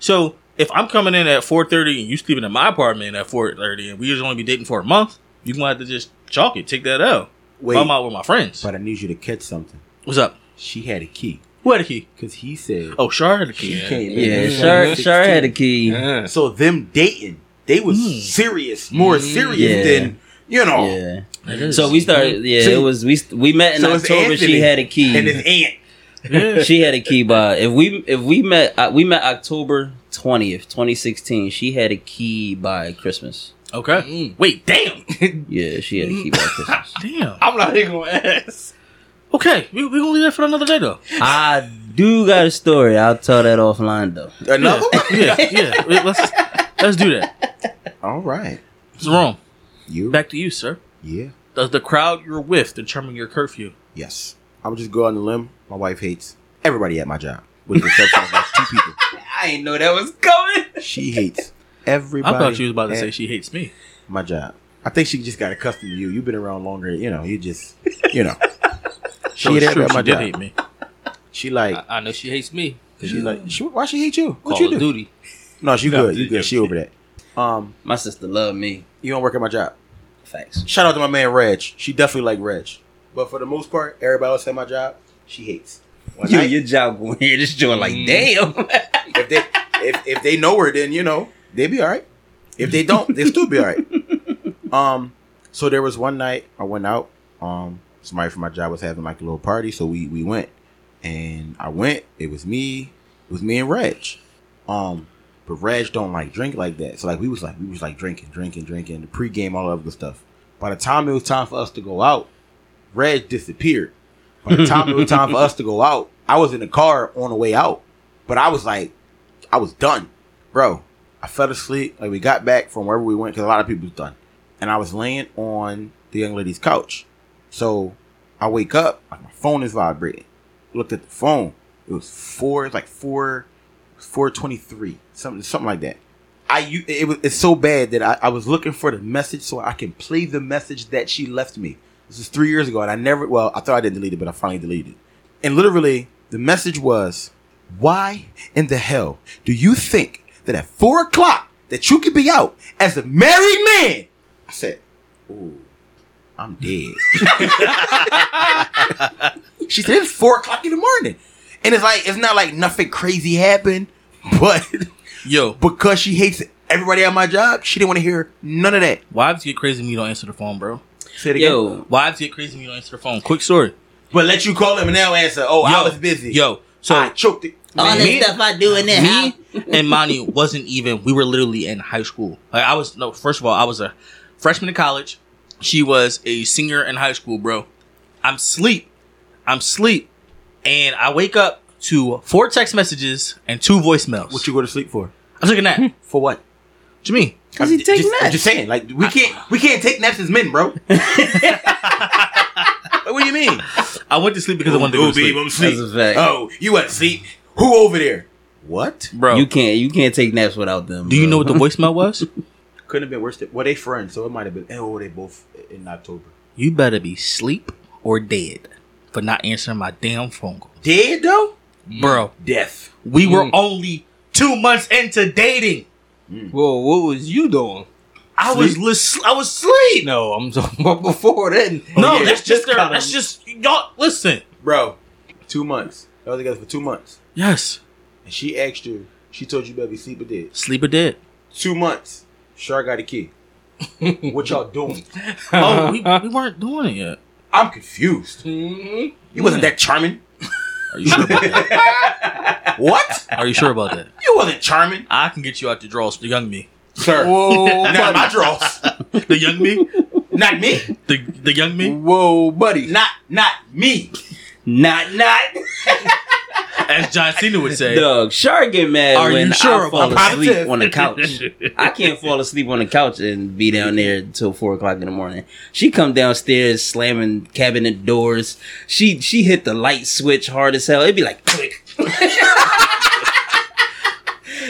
So if I'm coming in at four thirty and you sleeping in my apartment at four thirty and we usually only be dating for a month, you're going to have to just chalk it. Take that out. Wait, I'm out with my friends. But I need you to catch something. What's up? She had a key. Who had a key? Because he said... Oh, Char had a key. She yeah. came in. Yeah, Char, Char had a key. Yeah. So them dating, they was mm. serious. More mm. serious yeah. than... You know, yeah. So we started. Yeah, so, it was we we met in so October. She had a key, and his aunt. Yeah. She had a key by if we if we met uh, we met October twentieth, twenty sixteen. She had a key by Christmas. Okay. Mm. Wait, damn. Yeah, she had a key by Christmas. Damn. I'm not even gonna ask. Okay, we we gonna leave that for another day though. I do got a story. I'll tell that offline though. Another one? Yeah, yeah. yeah. Let's let's do that. All right. What's wrong? You. Back to you, sir. Yeah. Does the crowd you're with determine your curfew? Yes. I would just go on the limb. My wife hates everybody at my job. With the exception of like two people. I didn't know that was coming. She hates everybody. I thought she was about to say she hates me. My job. I think she just got accustomed to you. You've been around longer. You know, you just, you know. She hates everybody at my job. She did hate me. She like. I, I know she hates me. Cause she like, she, why she hate you? What you do? Duty. No, she good. You good. She over that. Um, my sister love me. You don't work at my job. Facts. Shout out to my man Reg. She definitely like Reg, but for the most part, everybody else at my job, she hates. Yo, your job going here, just doing like damn. if they if if they know her, then you know they be all right. If they don't, they still be all right. Um, so there was one night I went out. Um, somebody from my job was having like a little party, so we we went, and I went. It was me. It was me and Reg. Um. But Reg don't like drink like that. So like we was like we was like drinking, drinking, drinking, the pregame, all of the stuff. By the time it was time for us to go out, Reg disappeared. By the time it was time for us to go out, I was in the car on the way out. But I was like, I was done. Bro, I fell asleep. Like we got back from wherever we went, because a lot of people was done. And I was laying on the young lady's couch. So I wake up, like my phone is vibrating. Looked at the phone. It was four, it's like four four twenty-three, something something like that. I it was it's so bad that I, I was looking for the message so I can play the message that she left me. This is three years ago, and I never. Well, I thought I didn't delete it, but I finally deleted it. And literally, the message was, "Why in the hell do you think that at four o'clock that you could be out as a married man?" I said, "Ooh, I'm dead." She said, "It's four o'clock in the morning." And it's like, it's not like nothing crazy happened, but yo, because she hates everybody at my job, she didn't want to hear none of that. Wives get crazy when you don't answer the phone, bro. Say it again. Yo, wives get crazy when you don't answer the phone. Quick story. But let you call him and they'll answer. Oh, yo, I was busy. Yo, so I choked it. All man, that me, stuff I do in that me house. And Monty wasn't even, we were literally in high school. Like I was, no, first of all, I was a freshman in college. She was a senior in high school, bro. I'm sleep. I'm sleep. And I wake up to four text messages and two voicemails. What you go to sleep for? I took a nap. For what? What you mean? Because he takes naps. I'm just saying, like we can't we can't take naps as men, bro. What do you mean? I went to sleep because I wanted to go to sleep. That's a fact. Oh, you at sleep? Who over there? What, bro? You can't you can't take naps without them. Do you know what the voicemail was? Couldn't have been worse. Than, well, they friends, so it might have been. Oh, they both in October. You better be sleep or dead. For not answering my damn phone call. Dead though? Bro. Death. We mm. were only two months into dating. Mm. Whoa, what was you doing? I sleep? was li- I was asleep. No, I'm talking about before then. Oh, no, yeah, that's, that's just their, that's just y'all listen. Bro. Two months. Y'all was together for two months. Yes. And she asked you, she told you better be sleep or dead. Sleep or dead. Two months. Sure got a key. What y'all doing? Oh, we, we weren't doing it yet. I'm confused. Mm-hmm. You wasn't that charming. Are you sure about that? What? Are you sure about that? You wasn't charming. I can get you out the drawers, the young me. Sir. Whoa, not my drawers. The young me? Not me. The the young me? Whoa, buddy. Not not me. Not not. As John Cena would say. Doug, Char get mad Are when you sure I fall asleep positive? On the couch. I can't fall asleep on the couch and be down there until four o'clock in the morning. She come downstairs slamming cabinet doors. She she hit the light switch hard as hell. It'd be like, click.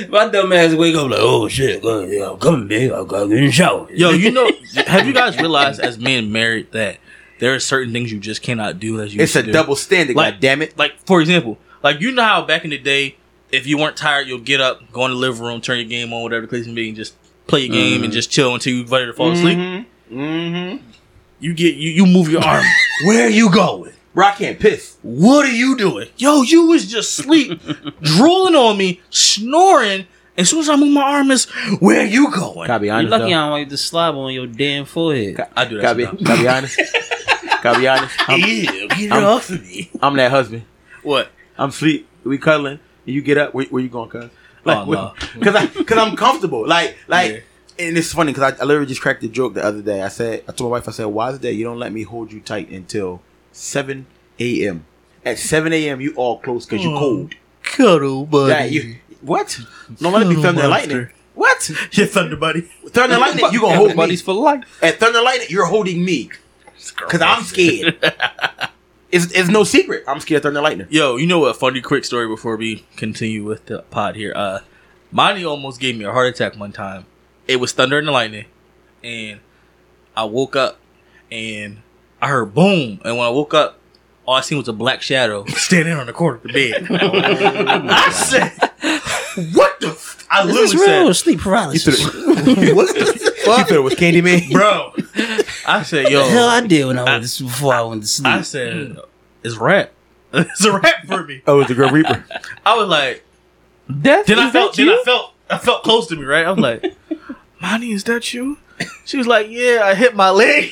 My dumb ass wake up like, oh shit, I'm coming, babe. I gotta get in the shower. Yo, you know, have you guys realized as men married that there are certain things you just cannot do as you It's a do? Double standard, like, goddammit. Like, for example... Like, you know how back in the day, if you weren't tired, you'll get up, go in the living room, turn your game on, whatever the case may be, and just play your game mm-hmm. and just chill until you're ready to fall asleep. Mm-hmm. Mm-hmm. You get you, you move your arm. Where are you going? Bro, I can't piss. What are you doing? Yo, you was just sleep, drooling on me, snoring. As soon as I move my arm, it's, where are you going? Gotta be honest, you're lucky though. I don't wipe the slob on your damn forehead. Ca- I do that sometimes. Gotta be honest. Gotta be honest. I'm, Ew, get it I'm, off of me. I'm that husband. What? I'm sleep. We cuddling. You get up. Where, where you going, cuz? Like, oh, because no. Because I'm comfortable. Like, like, yeah. And it's funny because I, I literally just cracked the joke the other day. I said, I told my wife, I said, why is it that you don't let me hold you tight until seven a.m.? At seven a.m., you all close because oh, you're cold. Cuddle, buddy. That you, what? No, let it be Thunder and Lightning. What? You're Thunder Buddy. Thunder and Lightning, you gonna hold buddies me. For life. At Thunder and Lightning, you're holding me. Cause I'm scared. It's, it's no secret. I'm scared of Thunder and Lightning. Yo, you know what? Funny quick story before we continue with the pod here. Uh, Monty almost gave me a heart attack one time. It was Thunder and Lightning. And I woke up and I heard boom. And when I woke up, all I seen was a black shadow standing on the corner of the bed. I said, what the f-? I literally said. Is this real sleep paralysis? What the fuck? You thought it was Candyman? Bro. I said, yo. What the hell I did when I, I was, before I went to sleep? I said, it's rap. It's a rap for me. Oh, it's a Grim Reaper. I was like, Death, then, I felt, then I felt I felt close to me, right? I was like, Monty, is that you? She was like, yeah, I hit my leg.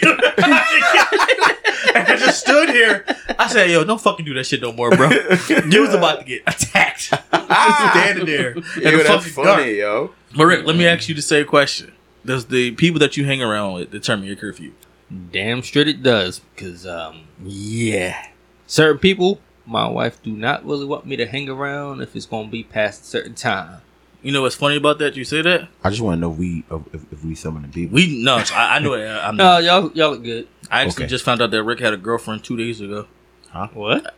And I just stood here. I said, yo, don't fucking do that shit no more, bro. You was about to get attacked. Just standing there. Yeah, and that's fucking funny, dark. Yo. But Rick, let me ask you the same question. Does the people that you hang around with determine your curfew? Damn straight it does. Because, um, yeah. Certain people, my wife do not really want me to hang around if it's going to be past a certain time. You know what's funny about that? You say that? I just want to know we if, if we summon the people. We no, I, I know it. I'm no, y'all y'all look good. I actually okay. just found out that Rick had a girlfriend two days ago. Huh? What?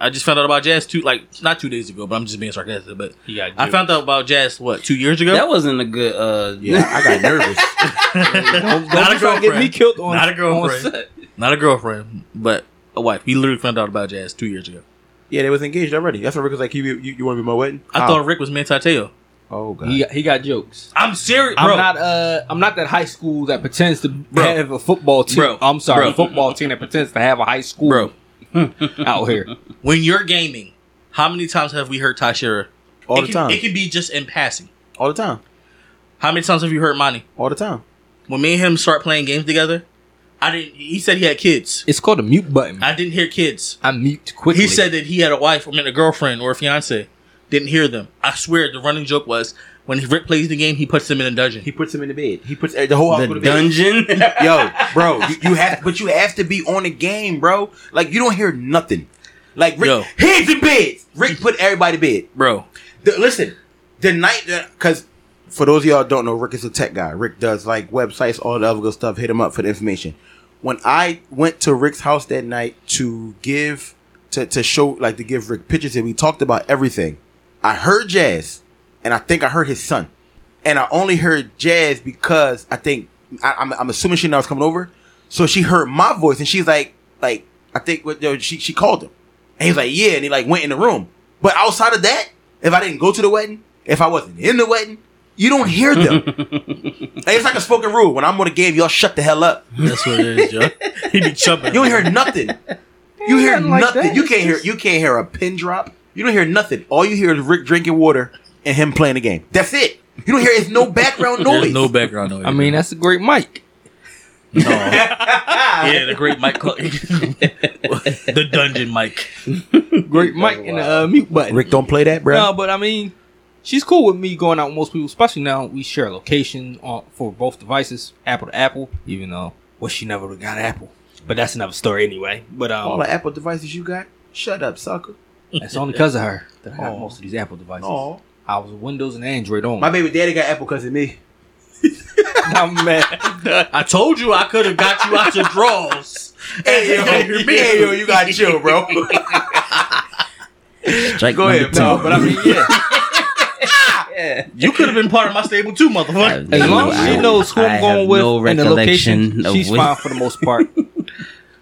I just found out about Jazz two, like not two days ago, but I'm just being sarcastic. But I found out about Jazz what two years ago. That wasn't a good. Uh, yeah, I got nervous. don't, don't not a girlfriend. Get me killed on, not a girlfriend. Not a girlfriend, but a wife. He literally found out about Jazz two years ago. Yeah, they was engaged already. That's what Rick was like. You you, you want to be my wedding? I oh. thought Rick was Manti Teo. Oh god, he got, he got jokes. I'm serious, bro. I'm not uh, I'm not that high school that pretends to bro. have a football team. Bro. I'm sorry, bro. Football team that pretends to have a high school bro. out here. When you're gaming, how many times have we heard Tajir? All it the can, time. It can be just in passing. All the time. How many times have you heard Monty? All the time. When me and him start playing games together, I didn't. He said he had kids. It's called a mute button. I didn't hear kids. I mute quickly. He said that he had a wife, or I mean, a girlfriend, or a fiance. Didn't hear them. I swear the running joke was when Rick plays the game, he puts them in a dungeon. He puts them in the bed. He puts the whole house in the dungeon. Bed. Yo, bro, you, you have, but you have to be on the game, bro. Like you don't hear nothing. Like Rick, Yo. heads in bed. Rick put everybody to bed, bro. The, listen, the night that because for those of y'all who don't know, Rick is a tech guy. Rick does like websites, all the other good stuff. Hit him up for the information. When I went to Rick's house that night to give to to show like to give Rick pictures, and we talked about everything. I heard Jazz, and I think I heard his son. And I only heard Jazz because I think, I, I'm, I'm assuming she knew I was coming over. So she heard my voice, and she's like, like I think what she she called him. And he's like, yeah, and he like went in the room. But outside of that, if I didn't go to the wedding, if I wasn't in the wedding, you don't hear them. It's like a spoken rule. When I'm on the game, y'all shut the hell up. That's what it is, Joe. He be chumping. You don't hear nothing. You hear nothing. Like you can't hear. You can't hear a pin drop. You don't hear nothing. All you hear is Rick drinking water and him playing the game. That's it. You don't hear it's no background noise. There's no background noise. I mean, that's a great mic. No. Yeah, the great mic. The dungeon mic. Great mic and the uh, mute button. Rick, don't play that, bro. No, but I mean, she's cool with me going out with most people, especially now we share a location for both devices, Apple to Apple, even though, well, she never really got Apple. But that's another story anyway. But um, all the Apple devices you got? Shut up, sucker. That's only because of her that I got Aww. most of these Apple devices. Aww. I was Windows and Android only. My baby daddy got Apple because of me. I'm mad. I told you I could have got you out your drawers. Hey, yo, hey, yo, you got chill, bro. Go ahead, no, but I mean, yeah. yeah. You could have been part of my stable too, motherfucker. As long as she knows who I'm going with no and the location, she's when. fine for the most part.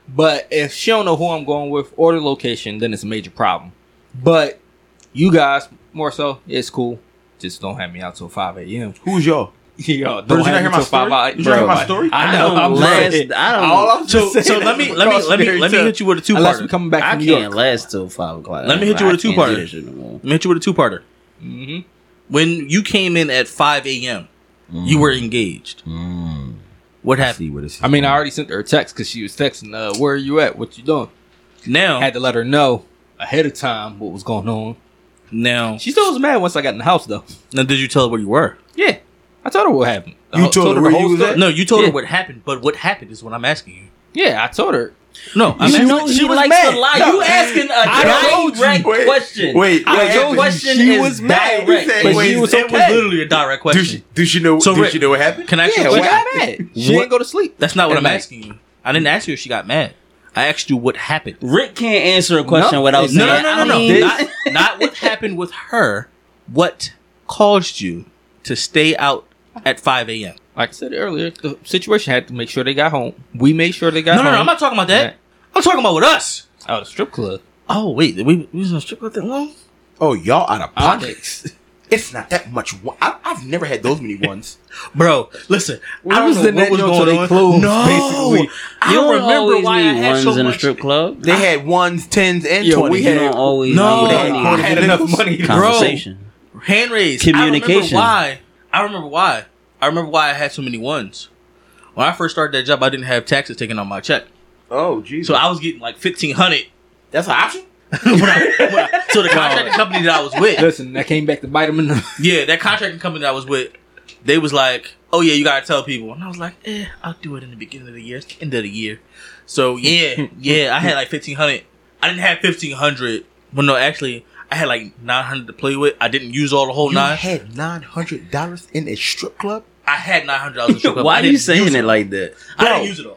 But if she don't know who I'm going with or the location, then it's a major problem. But you guys, more so, it's cool. Just don't have me out till five a.m. Who's y'all? Yo, don't have me till five a.m. Did you hear my story? I know. I'm last. Like, I don't All know. I'm so, so let me let me let me let me hit you with a two parter. Coming back. I from can't York. last till five o'clock. Let me hit you with a two parter. Let me hit you with a two parter. Mm-hmm. When you came in at five a.m., mm. you were engaged. Mm. What happened? What I mean, I already sent her a text because she was texting, uh, where are you at? What you doing? Now. I had to let her know ahead of time what was going on. Now. She still was mad once I got in the house, though. Now, did you tell her where you were? Yeah. I told her what happened. You told, told her where you was at? No, you told yeah. her what happened, but what happened is what I'm asking you. Yeah, I told her. No, I mean, she, she was likes mad. To lie. No. You asking a direct wait, question. Wait, wait, question she is was mad. Direct, said, but wait, she was okay. It was literally a direct question. Do she, do she know? So, do Rick, she know what happened? Can I ask yeah, you? She got mad. She didn't go to sleep. That's not what and I'm asking you. I didn't ask you if she got mad. I asked you what happened. Rick can't answer a question no. without no, saying. No, no, no, I mean, no. Not, not what happened with her. What caused you to stay out at five a m? Like I said earlier, the situation had to make sure they got home. We made sure they got no, home. No, no, I'm not talking about that. Right. I'm talking about with us. Oh, the strip club. Oh, wait. Did we, we was in a strip club that long? Oh, y'all out of pockets. It's not that much. I, I've never had those many ones. Bro, listen. We I was in that was going on. Clothes, no. Basically. You I don't remember why I had ones so in much. A strip club. They had ones, tens, and yeah, twenties. We had, don't always no, they had, I had enough money. Conversation. Bro, hand raised. Communication. I remember why. I remember why. I remember why I had so many ones. When I first started that job, I didn't have taxes taken on my check. Oh, Jesus. So I was getting like fifteen hundred dollars. That's an option? when I, when I, so the contracting company that I was with. Listen, that came back to bite them in the... Yeah, that contracting company that I was with, they was like, oh, yeah, you got to tell people. And I was like, eh, I'll do it in the beginning of the year. It's the end of the year. So, yeah, yeah, I had like fifteen hundred dollars. I didn't have fifteen hundred dollars. Well, no, actually... I had like nine hundred dollars to play with. I didn't use all the whole you nine. You had nine hundred dollars in a strip club? I had nine hundred dollars in a strip club. Why are you saying it like that? I Bro. didn't use it all.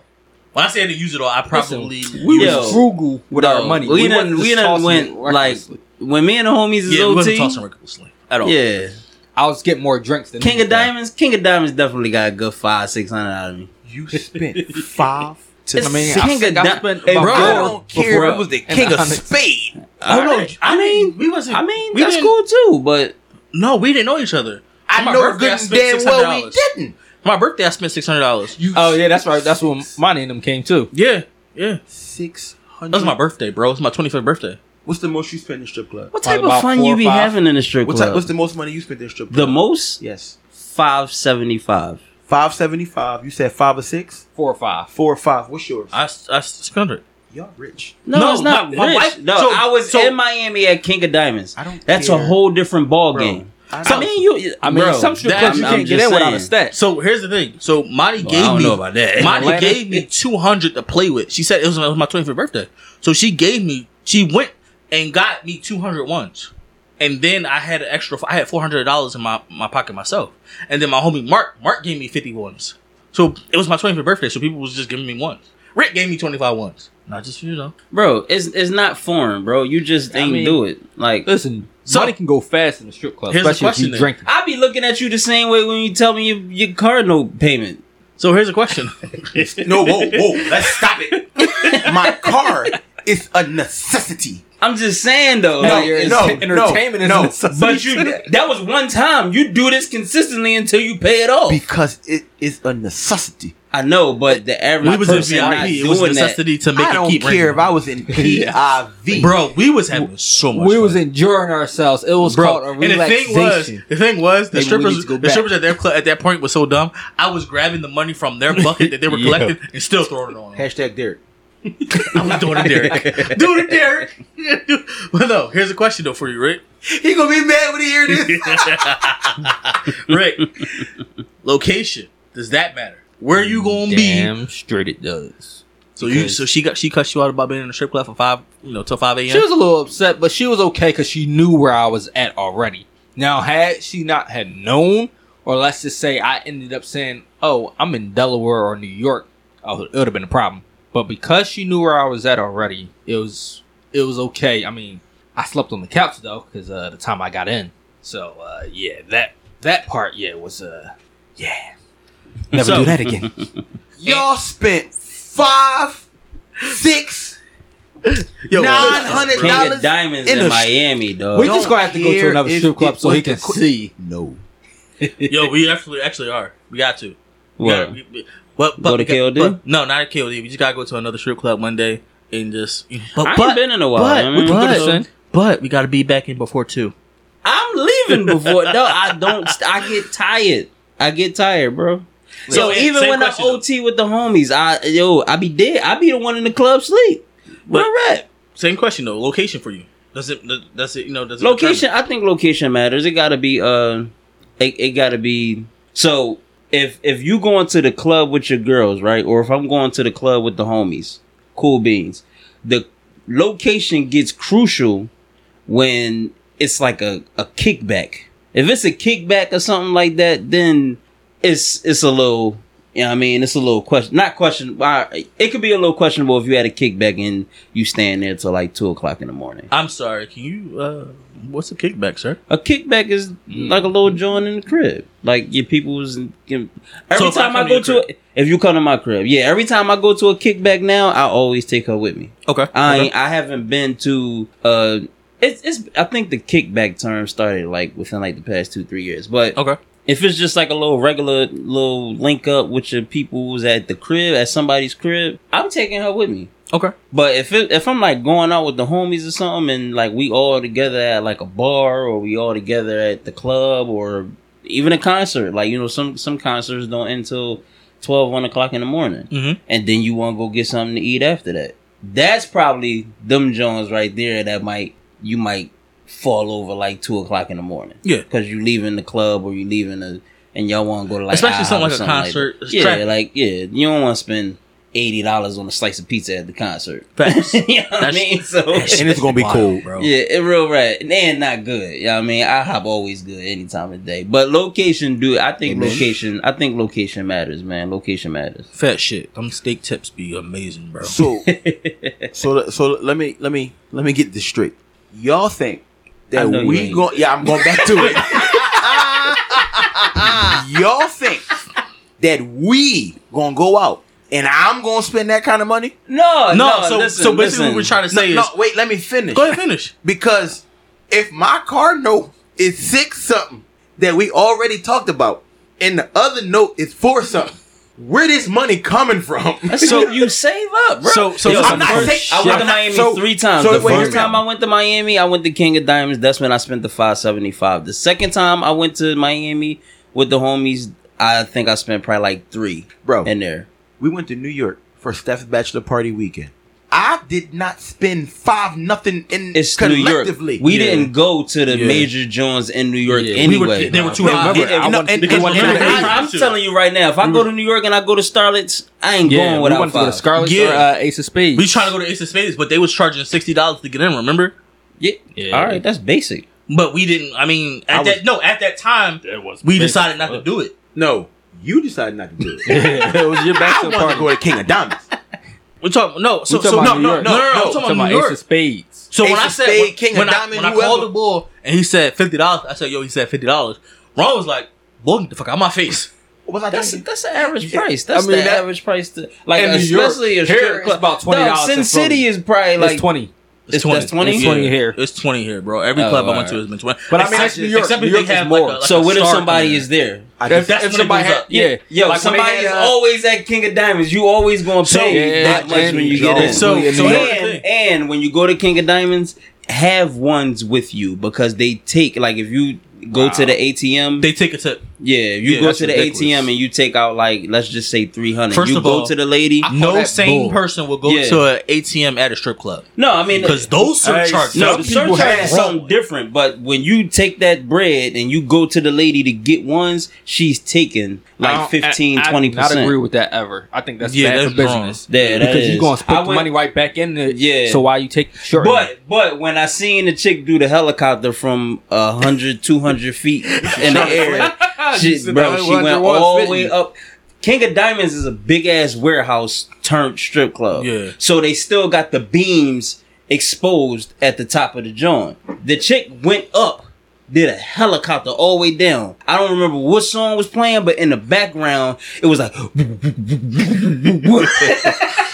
When I say I didn't use it all, I probably... Listen, we yo, was frugal with no, our money. We, we didn't we done went like... When me and the homies is yeah, O T... Yeah, we wasn't tossing recklessly at all. Yeah. I was getting more drinks than... King of Diamonds? Guy. King of Diamonds definitely got a good five, six hundred out of me. You spent five... To it's I mean, I, think I, spent bro, I don't care if it was the King of Spades. I, I, mean, I mean, we wasn't. I mean, we that's cool too, but no, we didn't know each other. I know good and damn well we didn't. For my birthday, I spent six hundred dollars. Oh yeah, that's right. That's when Monty and them came too. Yeah, yeah. Six hundred. That was my birthday, bro. It's my twenty-fifth birthday. What's the most you spent in a strip club? What type Probably of fun you be five. having in a strip club? What type, what's the most money you spent in a strip club? The most? Yes, five seventy-five. Five seventy-five. You said five or six? Four or five. Four or five. What's yours? I, I spent it. Y'all rich. No, no it's not my, rich. My wife, no, so, I was so, in Miami at King of Diamonds. I don't. That's care. a whole different ball bro. game. I, so, I mean, you. I mean, bro, some strip clubs you I'm, can't I'm get in saying. without a stat. So here's the thing. So Monty well, gave I don't me. Know about that. Monty gave me two hundred to play with. She said it was, it was my twenty-fifth birthday. So she gave me. She went and got me two hundred ones. And then I had an extra, I had four hundred dollars in my, my pocket myself. And then my homie Mark, Mark gave me fifty ones. So it was my twenty-fifth birthday, so people was just giving me ones. Rick gave me twenty-five ones. Not just, you know. Bro, it's it's not foreign, bro. You just ain't I mean, do it. Like, listen, somebody can go fast in the strip club, here's especially question if you drink. I be looking at you the same way when you tell me your, your card no payment. So here's a question. no, whoa, whoa, let's stop it. My card is a necessity. I'm just saying though, no, like, your no, entertainment no, is no. But you, that was one time. You do this consistently until you pay it off because it is a necessity. I know, but the average we was person in not it was a necessity that. To make I it don't keep care ringing. If I was in P I V, bro. We was having so much. We fun. was enjoying ourselves. It was bro. called a relaxation. And the thing was, the thing was, the Maybe strippers, the back. strippers at their cl- at that point were so dumb. I was grabbing the money from their bucket that they were yeah. collecting and still throwing it on. Hashtag Derek. I was doing it, Derek. Doing it, Derek. Well, no. Here's a question though for you, Rick. He gonna be mad when he hear this. Rick, location does that matter? Where are you gonna Damn be? Damn straight it does. So because you, so she got, she cussed you out about being in the strip club for five, you know, till five a m. She was a little upset, but she was okay because she knew where I was at already. Now, had she not had known, or let's just say I ended up saying, "Oh, I'm in Delaware or New York," oh, it would have been a problem. But because she knew where I was at already, it was it was okay. I mean, I slept on the couch though, because uh, the time I got in. So uh, yeah, that that part yeah was uh yeah. Never so, do that again. Y'all spent five, six Yo, nine hundred dollars King of Diamonds in, in Miami, dog. We just gonna have to go to another strip club so he can qu- see. No. Yo, we actually actually are. We got to. We what? Gotta, we, we, but, but, go to K O D? But, no, not at K O D. We just gotta go to another strip club one day and just. But, I ain't but, been in a while. But, I mean, but, but we gotta be back in before two. I'm leaving before. No, I don't. I get tired. I get tired, bro. So yo, even when question, I O T though. With the homies, I yo, I be dead. I be the one in the club sleep. Where but, at? Same question though. Location for you? Does it? Does it? You know? Does it location? Determine? I think location matters. It gotta be. Uh, it, it gotta be. So if if you going to the club with your girls, right, or if I'm going to the club with the homies, cool beans. The location gets crucial when it's like a, a kickback. If it's a kickback or something like that, then it's it's a little. Yeah, you know I mean, it's a little question. Not question. It could be a little questionable if you had a kickback and you stand there till like two o'clock in the morning. I'm sorry. Can you? Uh, what's a kickback, sir? A kickback is mm. like a little joint in the crib. Like your people's. You know, every so time I, I go to, a, if you come to my crib, yeah. Every time I go to a kickback now, I always take her with me. Okay. I okay. I haven't been to. Uh, it's it's. I think the kickback term started like within like the past two three years, but okay. If it's just like a little regular little link up with your people's at the crib, at somebody's crib, I'm taking her with me. Okay. But if it, if I'm like going out with the homies or something and like we all together at like a bar or we all together at the club or even a concert, like, you know, some, some concerts don't end till twelve, one o'clock in the morning. Mm-hmm. And then you want to go get something to eat after that. That's probably them Jones right there that might, you might, fall over like two o'clock in the morning. Yeah, because you leaving the club or you leaving the and y'all want to go to like especially something like something a concert. Like yeah, track. Like yeah, you don't want to spend eighty dollars on a slice of pizza at the concert. Facts. You know what I mean? So and it's gonna be wild, cool, bro. Yeah, it real right and not good. You know what I mean? I hop always good any time of day, but location, dude. I think mm-hmm. location. I think location matters, man. Location matters. Fat shit. Them steak tips be amazing, bro. So so so let me let me let me get this straight. Y'all think. That we go, yeah, I'm going back to it. Y'all think that we gonna go out and I'm gonna spend that kind of money? No, no. no so, listen, so basically, listen. What we're trying to say no, is, no, wait, let me finish. Go ahead, finish. Because if my card note is six something that we already talked about, and the other note is four something. Where this money coming from? So you save up, bro. So, so yo, I'm not first, I went to Miami so, three times. So the first time now. I went to Miami, I went to King of Diamonds. That's when I spent the five seventy-five. The second time I went to Miami with the homies, I think I spent probably like three, bro, in there. We went to New York for Steph's bachelor party weekend. I did not spend five nothing in it's collectively. We yeah. didn't go to the yeah. major joints in New York yeah. anyway. They were too I'm telling you right now, if I go to New York and I go to Starlets, I ain't yeah, going without we five. We went to Starlets yeah. or uh, Ace of Spades. We tried to go to Ace of Spades, but they was charging sixty dollars to get in, remember? Yeah. yeah. All right, that's basic. But we didn't, I mean, at I that was, no, at that time, that was we basic. decided not to do it. No, you decided not to do it. It was your bachelor party. I wanted to go to King of Diamonds. We're talking no, so, so no, no, no, no, no. I'm talking about Ace of Spades. So when I said when I called the bull and he said fifty dollars, I said, "Yo," he said fifty dollars. Ron was like, "Boy, the fuck out my face." Was I that's that's the average price. That's the average price to like, especially a strip club. About twenty dollars. Sin City is probably like twenty. It's twenty. It's twenty here. It's twenty here, bro. Every club I went to has been twenty. But I mean, except if they have more. So what if somebody is there? If, that's if somebody had, yeah, yo, like somebody is always at King of Diamonds. You always gonna pay yeah, that much when you get in. So, so and, and when you go to King of Diamonds, have ones with you because they take like if you go wow. to the A T M, they take a tip. Yeah, you yeah, go to the ridiculous. A T M and you take out like let's just say three hundred. First you of go all, to the lady. No sane person will go yeah. to an A T M at a strip club. No, I mean because those surcharges. No, the surcharge is something different. But when you take that bread and you go to the lady to get ones, she's taking like fifteen, I, I, twenty percent. I don't agree with that ever. I think that's yeah, bad that's for business. Yeah, that because you're gonna spend the money right back in. The, yeah. So why you take? Sure. But but when I seen the chick do the helicopter from a hundred, two hundred feet in the air. Shit, bro, she went all the way up. King of Diamonds is a big ass warehouse turned strip club. Yeah. So they still got the beams exposed at the top of the joint. The chick went up, did a helicopter all the way down. I don't remember what song was playing, but in the background it was like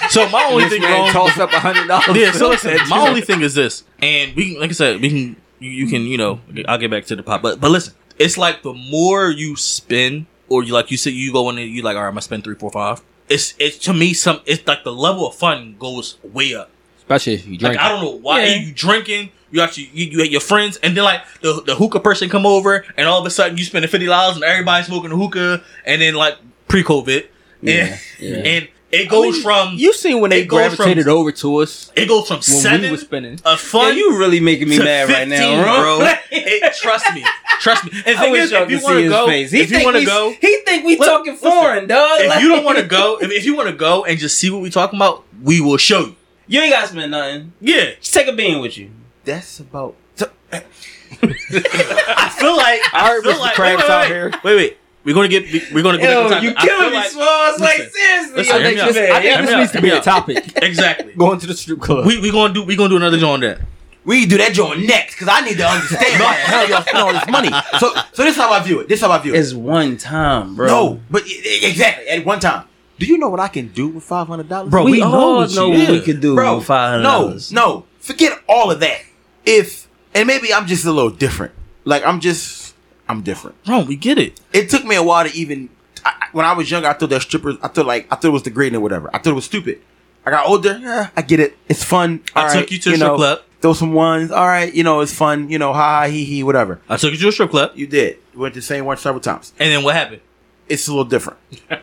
So my only this thing wrong. Toss up a hundred dollars. Yeah. So listen, my only thing is this, and we can, like I said, we can, you can, you know, I'll get back to the pop, but but listen, it's like the more you spend, or you like you said, you go in and you like, all right, I'm gonna spend three, four, five. It's it's to me some. It's like the level of fun goes way up. Especially if you drink. Like, I don't know why yeah. you drinking. You actually you, you had your friends, and then like the the hookah person come over, and all of a sudden you spending fifty dollars, and everybody's smoking hookah, and then like pre COVID, yeah, and, yeah. and it goes I mean, from you seen when they gravitated from, over to us. It goes from when seven we were spending of fun. Yeah, you really making me mad fifteen, right now, bro. bro. it, trust me, trust me. And the thing is, if you want to go, face. if you want to go, he think we look, talking foreign, dog. If like, you don't want to go, if, if you want to go and just see what we talking about, we will show you. You ain't got to spend nothing. Yeah, just take a bean with you. That's about. T- I feel like I heard Mister Krabs out here. Wait, wait. We're gonna get. We're gonna get. Yo, you killing me, Swaz? Like seriously, listen, I think, this, I think this needs to be a topic. Exactly. Going to the strip club. We we gonna do. We gonna do another joint on that. We do that joint next because I need to understand why the hell y'all spend all this money. So so this is how I view it. This is how I view it. It's one time, bro. No, but exactly at one time. Do you know what I can do with five hundred dollars, bro? We, we all know what we can do bro, with five hundred dollars. No, no, forget all of that. If and maybe I'm just a little different. Like I'm just I'm different. Bro, we get it. It took me a while to even. I, when I was younger, I thought that strippers. I thought like I thought it was degrading or whatever. I thought it was stupid. I got older. Yeah, I get it. It's fun. All I right, took you to you a strip know, club. Throw some ones. All right, you know it's fun. You know, ha ha he he whatever. I took you to a strip club. You did. We went to the same one several times. And then what happened? It's a little different. Um,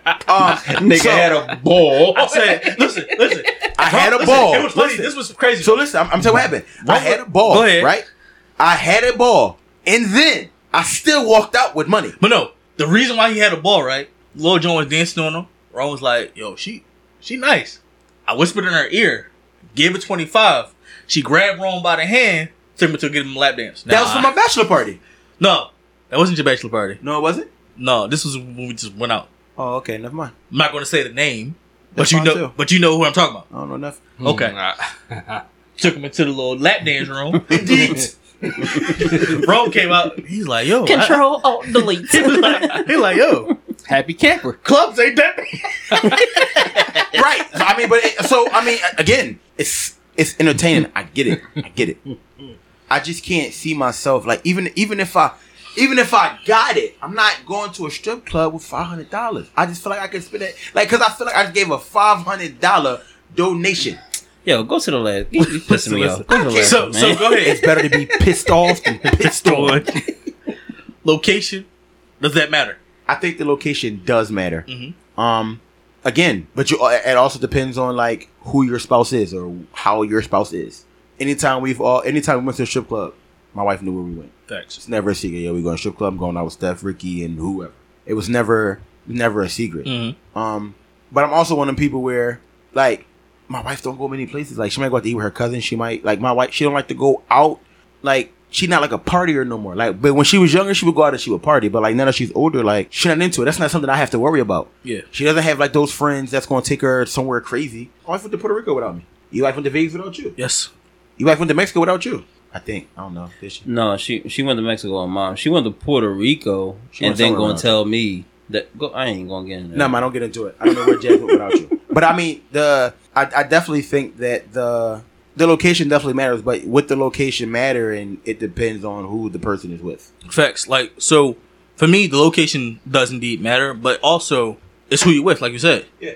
nigga so, had a ball. I said, listen, listen. I had a ball. Listen, it was, listen, this was crazy. So listen, I'm, I'm telling you what happened. I had a ball, right? I had a ball, and then I still walked out with money. But no, the reason why he had a ball, right? Lil Jon was dancing on him. Ron was like, "Yo, she, she nice." I whispered in her ear, gave her twenty five. She grabbed Ron by the hand, took him to give him a lap dance. Now, that was for my bachelor party. No, that wasn't your bachelor party. No, it wasn't. No, this was when we just went out. Oh, okay, never mind. I'm not going to say the name, that's but you know, too. but you know who I'm talking about. I don't know nothing. Okay, took him into the little lap dance room. Rome came out. He's like, "Yo, control I, alt delete." He was like, he's like, "Yo, happy camper clubs ain't that right?" So, I mean, but it, so I mean, again, it's it's entertaining. I get it. I get it. I just can't see myself like even even if I. Even if I got it, I'm not going to a strip club with five hundred dollars. I just feel like I could spend it. Like, because I feel like I just gave a five hundred dollars donation. Yo, go to the last. You're pissing me off. Go to the last. So, so go ahead. It's better to be pissed off than pissed on. Location, does that matter? I think the location does matter. Mm-hmm. Um, again, but you, it also depends on, like, who your spouse is or how your spouse is. Anytime we've all, anytime we went to a strip club, my wife knew where we went. Thanks. It's never a secret. Yeah, we go to a strip club, going out with Steph, Ricky, and whoever. It was never, never a secret. Mm-hmm. Um, but I'm also one of them people where, like, my wife don't go many places. Like, she might go out to eat with her cousin. She might, like, my wife, she don't like to go out. Like, she not like a partier no more. Like, but when she was younger, she would go out and she would party. But, like, now that she's older, like, she's not into it. That's not something I have to worry about. Yeah. She doesn't have, like, those friends that's going to take her somewhere crazy. My wife went to Puerto Rico without me. Your wife went to Vegas without you. Yes. Your wife went to Mexico without you. I think. I don't know. Did she? No, she she went to Mexico with mom. She went to Puerto Rico she and then going to tell me that go, I ain't going to get into it. No, man, don't get into it. I don't know where Jack went without you. But I mean, the I, I definitely think that the the location definitely matters, but with the location matter and it depends on who the person is with. Facts. Like, so for me, the location does indeed matter, but also it's who you're with, like you said. Yeah.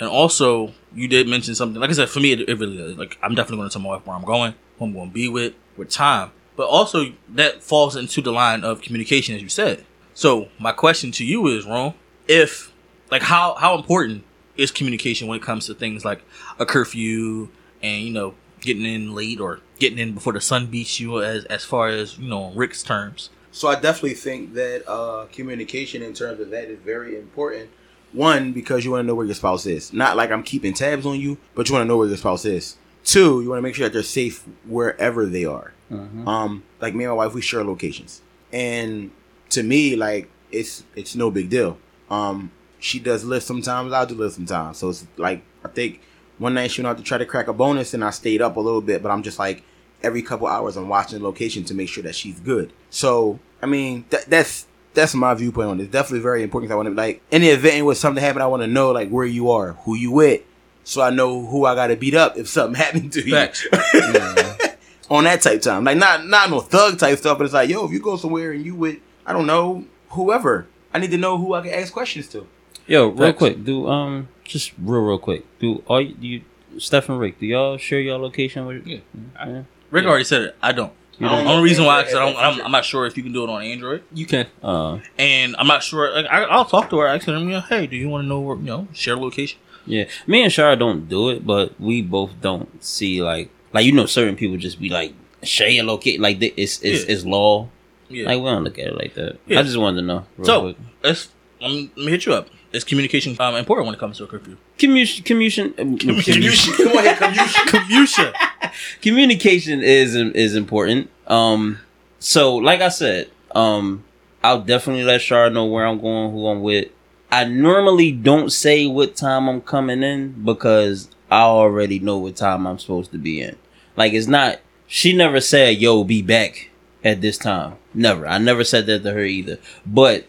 And also, you did mention something. Like I said, for me, it, it really does. Like, I'm definitely going to tell my wife where I'm going, who I'm going to be with. With time, but also that falls into the line of communication, as you said. So my question to you is, Rome, if like how how important is communication when it comes to things like a curfew and you know getting in late or getting in before the sun beats you, as as far as you know Rick's terms. So I definitely think that uh, communication in terms of that is very important. One, because you want to know where your spouse is. Not like I'm keeping tabs on you, but you want to know where your spouse is. Two, you want to make sure that they're safe wherever they are. Mm-hmm. Um, like me and my wife, we share locations, and to me, like it's it's no big deal. Um, she does live sometimes, I do live sometimes. So it's like I think one night she went out to try to crack a bonus, and I stayed up a little bit. But I'm just like every couple hours, I'm watching the location to make sure that she's good. So I mean, th- that's that's my viewpoint on it. It's definitely very important. I want to like in the event in which something happened, I want to know like where you are, who you with. so I know who I got to beat up if something happened to you. Yeah. On that type time. Like, not, not no thug type stuff, but it's like, yo, if you go somewhere and you with, I don't know, whoever, I need to know who I can ask questions to. Yo, real Facts. quick, do, um, just real, real quick, do all you, do you, Steph and Rick, do y'all share your location with? Yeah. I, yeah. Rick yeah. already said it. I don't. The only reason why, because I don't, I'm, I'm not sure if you can do it on Android. You can, uh, and I'm not sure. Like, I, I'll talk to her. I ask her, hey, do you want to know where? You know, share location. Yeah, me and Shara don't do it, but we both don't see like, like you know, certain people just be like, share your location. Like it's it's, yeah. it's law. Yeah. Like we don't look at it like that. Yeah. I just wanted to know. So let's let me hit you up. Is communication um, important when it comes to a curfew? Commution, commution, um, commution. Come on, commution, commution. Communication is is important. Um, so, like I said, um, I'll definitely let Char know where I'm going, who I'm with. I normally don't say what time I'm coming in because I already know what time I'm supposed to be in. Like it's not. She never said, "Yo, be back at this time." Never. I never said that to her either. But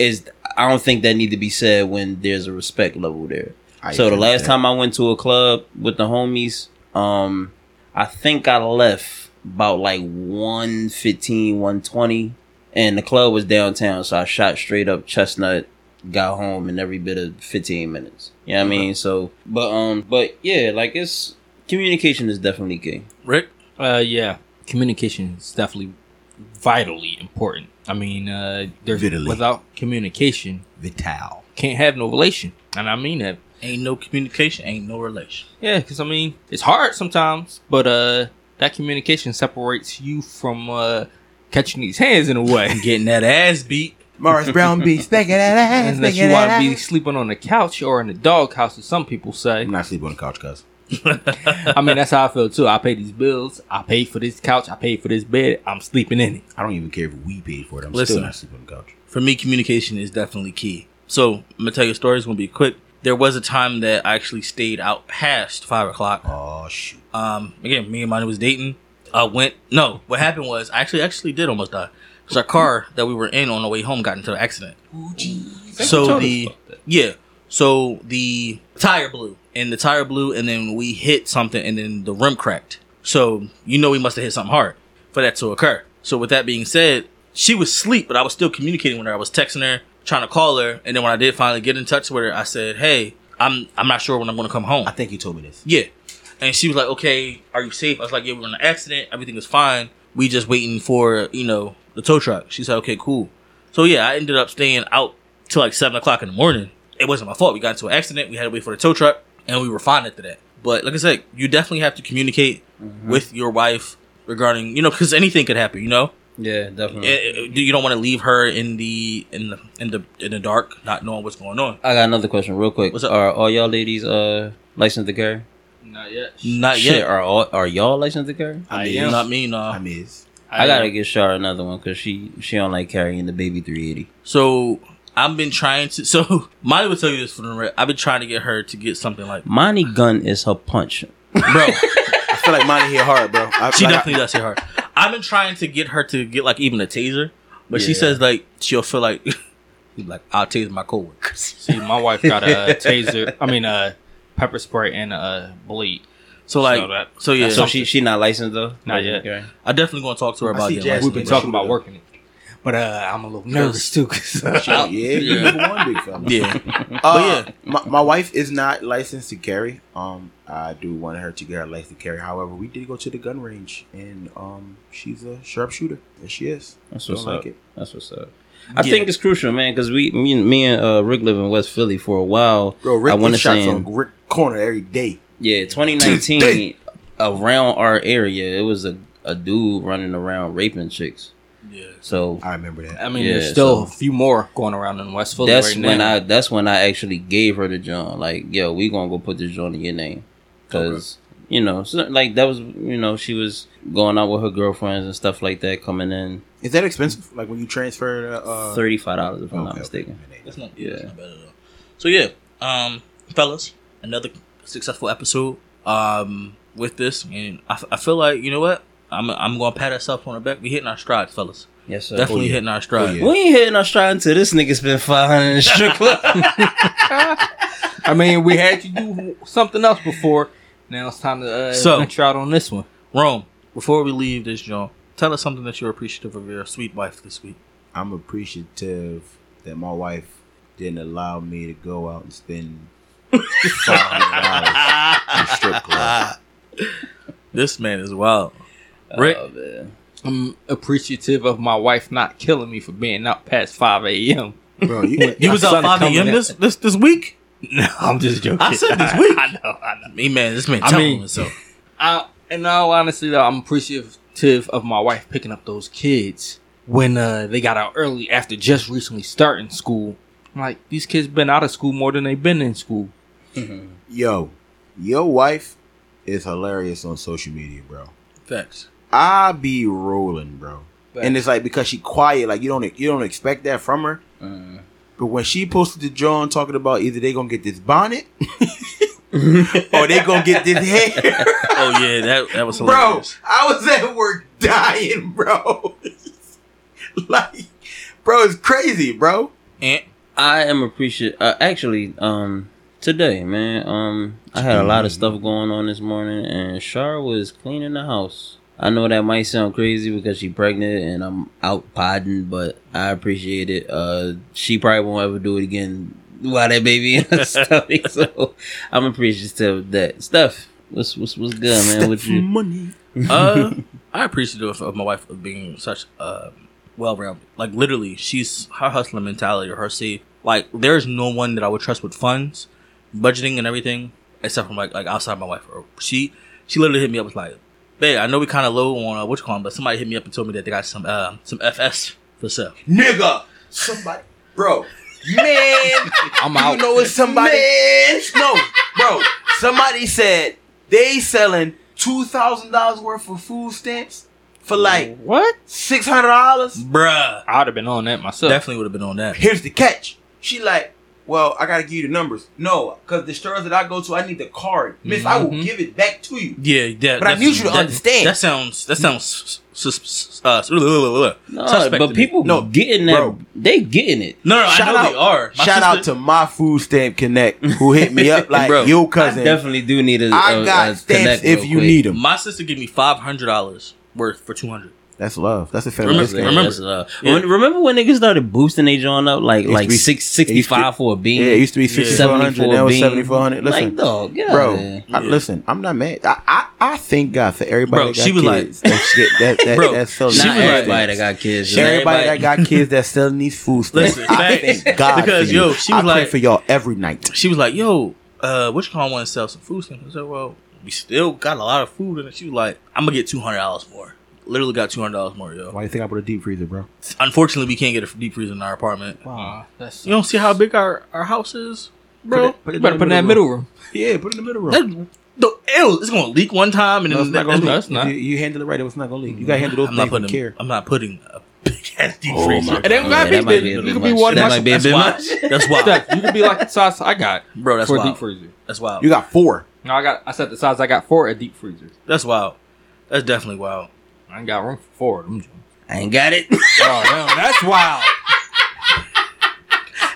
is. I don't think that need to be said when there's a respect level there. I so the last that. time I went to a club with the homies, um, I think I left about like one fifteen, one twenty and the club was downtown. So I shot straight up Chestnut, got home in every bit of fifteen minutes. You know what mm-hmm. I mean? So, but, um, but yeah, like it's communication is definitely key. Rick? Uh, yeah. Communication is definitely vitally important. I mean, uh, there's Vitally. without communication, vital can't have no relation, and I mean that. Ain't no communication, ain't no relation. Yeah, because I mean, it's hard sometimes, but uh, that communication separates you from uh, catching these hands in a way, getting that ass beat. Morris Brown be stinking that ass, and that you want to be sleeping on the couch or in the doghouse, as some people say. I'm not sleeping on the couch, cuz. I mean, that's how I feel too. I pay these bills. I paid for this couch. I paid for this bed. I'm sleeping in it. I don't even care if we paid for it. I'm Listen, still not sleeping on the couch. For me, communication is definitely key. So, I'm going to tell you a story. It's going to be quick. There was a time that I actually stayed out past five o'clock. Oh, shoot. Um, again, me and Monty was dating. I went. No, what happened was I actually actually did almost die. Because our car that we were in on the way home got into an accident. Ooh, geez. So, the... Yeah. So, the tire blew. And the tire blew, and then we hit something, and then the rim cracked. So, you know we must have hit something hard for that to occur. So, with that being said, she was asleep, but I was still communicating with her. I was texting her, trying to call her, and then when I did finally get in touch with her, I said, hey, I'm I'm not sure when I'm going to come home. I think you told me this. Yeah. And she was like, okay, are you safe? I was like, yeah, we were in an accident. Everything is fine. We just waiting for, you know, the tow truck. She said, okay, cool. So, yeah, I ended up staying out till like seven o'clock in the morning. It wasn't my fault. We got into an accident. We had to wait for the tow truck. And we were fine after that. But like I said, you definitely have to communicate mm-hmm. with your wife regarding, you know, because anything could happen, you know? Yeah, definitely. It, it, you don't want to leave her in the in the, in the in the dark, not knowing what's going on. I got another question real quick. What's up? Are all y'all ladies uh, licensed to carry? Not yet. Not Shit, yet. Are all, are y'all licensed to carry? I, I am. Not me, no. I miss. I, I got to get Char another one because she, she don't like carrying the baby three eighty. So... I've been trying to... So, Monty would tell you this for the rest. I've been trying to get her to get something like... Monty gun is her punch. Bro. I feel like Monty hit hard, bro. I, she like, definitely I, does hit hard. I've been trying to get her to get, like, even a taser. But yeah. She says, like, she'll feel like... like, I'll taser my coworkers. See, my wife got a taser... I mean, a pepper spray and a bleed. So, like... So, so yeah. So, she she not licensed, though? Not yet. Okay. I definitely going to talk to her about it. We've been talking about working it. But uh, I'm a little nervous too. Cause, uh, yeah, you number one, big fella. Yeah. Uh, yeah. My, my wife is not licensed to carry. Um, I do want her to get her license to carry. However, we did go to the gun range, and um, she's a sharpshooter. Yes, she is. That's what's up. Like it. That's what's up. I yeah. think it's crucial, man, because we, me, me and uh, Rick live in West Philly for a while. Bro, Rick I want to shots say on Rick corner every day. Yeah, twenty nineteen around our area, it was a a dude running around raping chicks. Yeah, so I remember that. I mean, yeah, there's still so, a few more going around in West Philly. That's right when now. I. That's when I actually gave her the joint. Like, yo, we gonna go put this joint in your name, because okay. you know, so, like that was, you know, she was going out with her girlfriends and stuff like that. Coming in, is that expensive? Like when you transfer uh, thirty five dollars, if okay, I'm not mistaken. Okay. That's not yeah. That's not bad at all. So yeah, um, fellas, another successful episode um, with this, and I, I feel like you know what. I'm I'm gonna pat ourselves on the back. We hitting our strides, fellas. Yes, sir. Definitely oh, yeah. hitting our strides. Oh, yeah. We ain't hitting our stride until this nigga spent five hundred in the strip club. I mean, we had you do something else before. Now it's time to uh, so, venture out on this one. Rome, before we leave this, John, tell us something that you're appreciative of your sweet wife this week. I'm appreciative that my wife didn't allow me to go out and spend five hundred dollars in strip club. This man is wild. Rick? Oh, man. I'm appreciative of my wife not killing me for being out past five a.m. Bro, you, you was out five a.m. This, this this week? No, I'm just joking. I said this week. I, I know, I know. Me, man, this man telling himself. I, and all honestly, though, I'm appreciative of my wife picking up those kids when uh, they got out early after just recently starting school. I'm like, these kids been out of school more than they've been in school. Mm-hmm. Yo, your wife is hilarious on social media, bro. Facts. I be rolling, bro. Facts. And it's like because she quiet, like you don't you don't expect that from her. Uh, but when she posted to John talking about either they gonna get this bonnet or they gonna get this hair. Oh yeah, that that was hilarious. Bro, I was at work dying, bro. Like, bro, it's crazy, bro. And I am appreciative. Uh, actually, um, today, man, um, I had a lot of stuff going on this morning, and Char was cleaning the house. I know that might sound crazy because she's pregnant and I'm out podding, but I appreciate it. Uh, she probably won't ever do it again while that baby in her stomach. So I'm appreciative of that. Steph, what's what's what's good, man? Steph what you money? uh, I appreciate it of my wife of being such uh well-rounded. Like literally, she's her hustling mentality or her say like there's no one that I would trust with funds, budgeting, and everything except from like like outside my wife. Or she she literally hit me up with like. Babe, I know we kind of low on uh, what you call them, but somebody hit me up and told me that they got some uh, some F S for sale. Nigga, somebody, bro, man, I'm out. You know it's somebody. Man. No, bro, somebody said they selling two thousand dollars worth of food stamps for like what six hundred dollars, bruh. I'd have been on that myself. Definitely would have been on that. Here's the catch. She like, well, I gotta give you the numbers. No, because the stores that I go to, I need the card, Miss. Mm-hmm. I will give it back to you. Yeah, that, but I need you to that, understand. That sounds. That sounds. Uh, no, but people no, getting that. Bro. They getting it. No, no, shout I know out, they are. My shout sister, out to my Food Stamp Connect who hit me up like bro, your cousin. I definitely do need a. I a, got a stamps if you quick. Need them. My sister gave me five hundred dollars worth for two hundred. That's love. That's a fair Remember, thing. remember. That's love. Yeah. When, remember when niggas started boosting they John up like like be, six sixty five for a bean? Yeah, it used to be sixty-four hundred. Now it's seventy-four hundred. Listen, like, dog, bro. Yeah. I, listen, I'm not mad. I, I, I thank God for everybody. Bro, that got she was kids. Like, that, that, bro, that's so. Not she was everybody like, that got kids. Everybody, everybody that got kids that's selling these food stamps. Listen, I thank God because for yo, she was I like, pray for y'all every night. She was like, yo, uh, which car want to sell some food stamps? I said, well, we still got a lot of food, and she was like, I'm gonna get two hundred dollars more. Literally got two hundred dollars more, yo. Why do you think I put a deep freezer, bro? Unfortunately, we can't get a deep freezer in our apartment. Wow. That's you don't see how big our, our house is, bro? Put it, put it you better put in that middle room. room. Yeah, put it in the middle room. That, ew, it's going to leak one time. And no, then it's not going to leak. It's not. You, you handle it right, it's not going to leak. You got to handle those I'm things with care. I'm not putting a big-ass deep oh freezer. And then yeah, be, be you could be one that might be a bit much. That's wild. You could be like the size I got. Bro, that's wild. For a deep freezer. That's wild. You got four. No, I got. I said the size I got for a deep freezer. That's wild. That's definitely wild. I ain't got room for four of them. I ain't got it. Oh, damn, that's wild.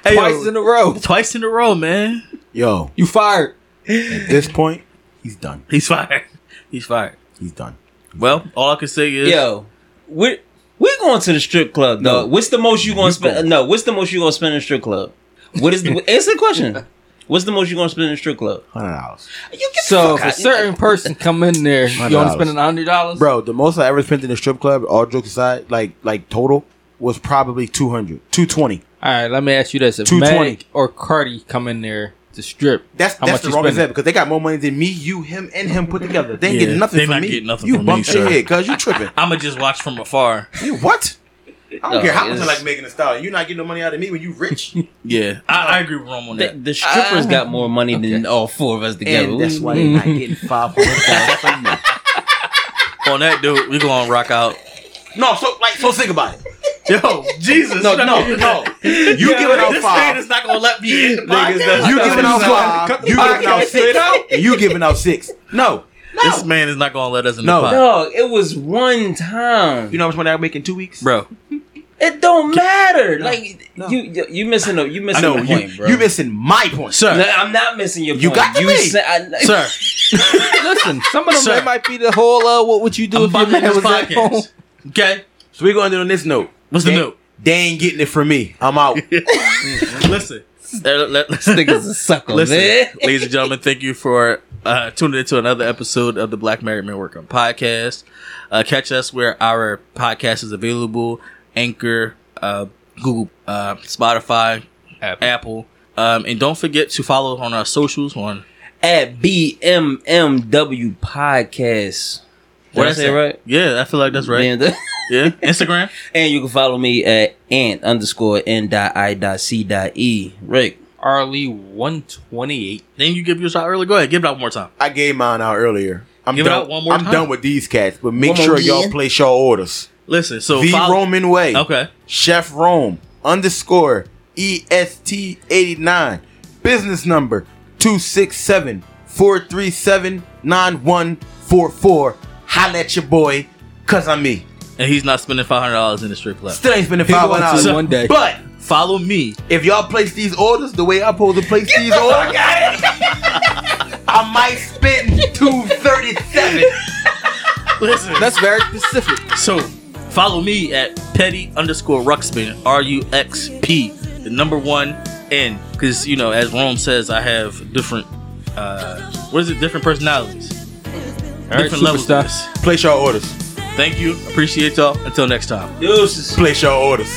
Hey, twice yo, in a row. Twice in a row, man. Yo. You fired. At this point, he's done. He's fired. He's fired. He's done. He's well, fired. All I can say is... Yo, we're, we're going to the strip club, though. No. What's the most you going to spend... No, what's the most you going to spend in a strip club? What is the... Answer the question. What's the most you going to spend in a strip club? one hundred dollars. You get so, if a certain person come in there, you only spending one hundred dollars? Bro, the most I ever spent in a strip club, all jokes aside, like like total, was probably two hundred dollars. two hundred twenty dollars. All right, let me ask you this. If two hundred twenty dollars or Cardi come in there to strip, that's, how that's much the wrong example because they got more money than me, you, him, and him put together. They ain't yeah, getting nothing they from me. They not getting nothing you from me, You bumped your head, cuz you tripping. I'm going to just watch from afar. You what? I don't no, care how much I like making a style. You're not getting no money out of me when you rich. Yeah, I, I agree with Rome on that. The, the strippers uh, got more money okay. than all four of us together. And that's why they're not getting five hundred thousand. On that, dude, we gonna rock out. No, so like, so think about it. Yo, Jesus, no, no, no. no. You yeah, giving out this five? This man is not gonna let me in. Niggas, you giving out five? You giving out six? And you giving out six? No. No. This man is not gonna let us in no. the pot. No, it was one time. You know how much money I make in two weeks, bro? It don't matter. No, like no. you, you missing a, you missing no, a point, you, bro. You missing my point, sir. No, I'm not missing your point. You got to you be, say, I, sir. Listen, some of them sir. might be the whole. Uh, what would you do I'm if your man was at home? Okay, so we're going to do on this note. What's they, the note? They ain't getting it from me. I'm out. Listen, this nigga's a sucker. Listen, man. Ladies and gentlemen, thank you for uh, tuning into another episode of the Black Married Men Working Podcast. Uh, catch us where our podcast is available. Anchor, uh, Google, uh, Spotify, Apple. Apple. Um, and don't forget to follow on our socials on at B M M W Podcast. Did I say right? Yeah, I feel like that's right. The- yeah, Instagram. And you can follow me at ant underscore n dot I dot c dot e. Rick. Arlie one twenty-eight. Then you give yours out early. Go ahead. Give it out one more time. I gave mine out earlier. I'm give done. It out one more I'm time. done with these cats, but make one sure y'all again. place y'all orders. Listen, so the follow- Roman Way. Okay. Chef Rome underscore E S T eighty-nine. Business number two six seven, four three seven, nine one four four. Holla at your boy, cause I'm me. And he's not spending five hundred dollars in the strip club. Still ain't spending five hundred dollars one day. But follow me. If y'all place these orders the way I'm supposed to place these the orders, I might spend two thirty-seven. Listen, that's very specific. So follow me at petty underscore ruxpin, R U X P, the number one N, because you know, as Rome says, I have different uh what is it different personalities, all different right, levels. Place your orders. Thank you, appreciate y'all. Until next time, deuces. Place your orders.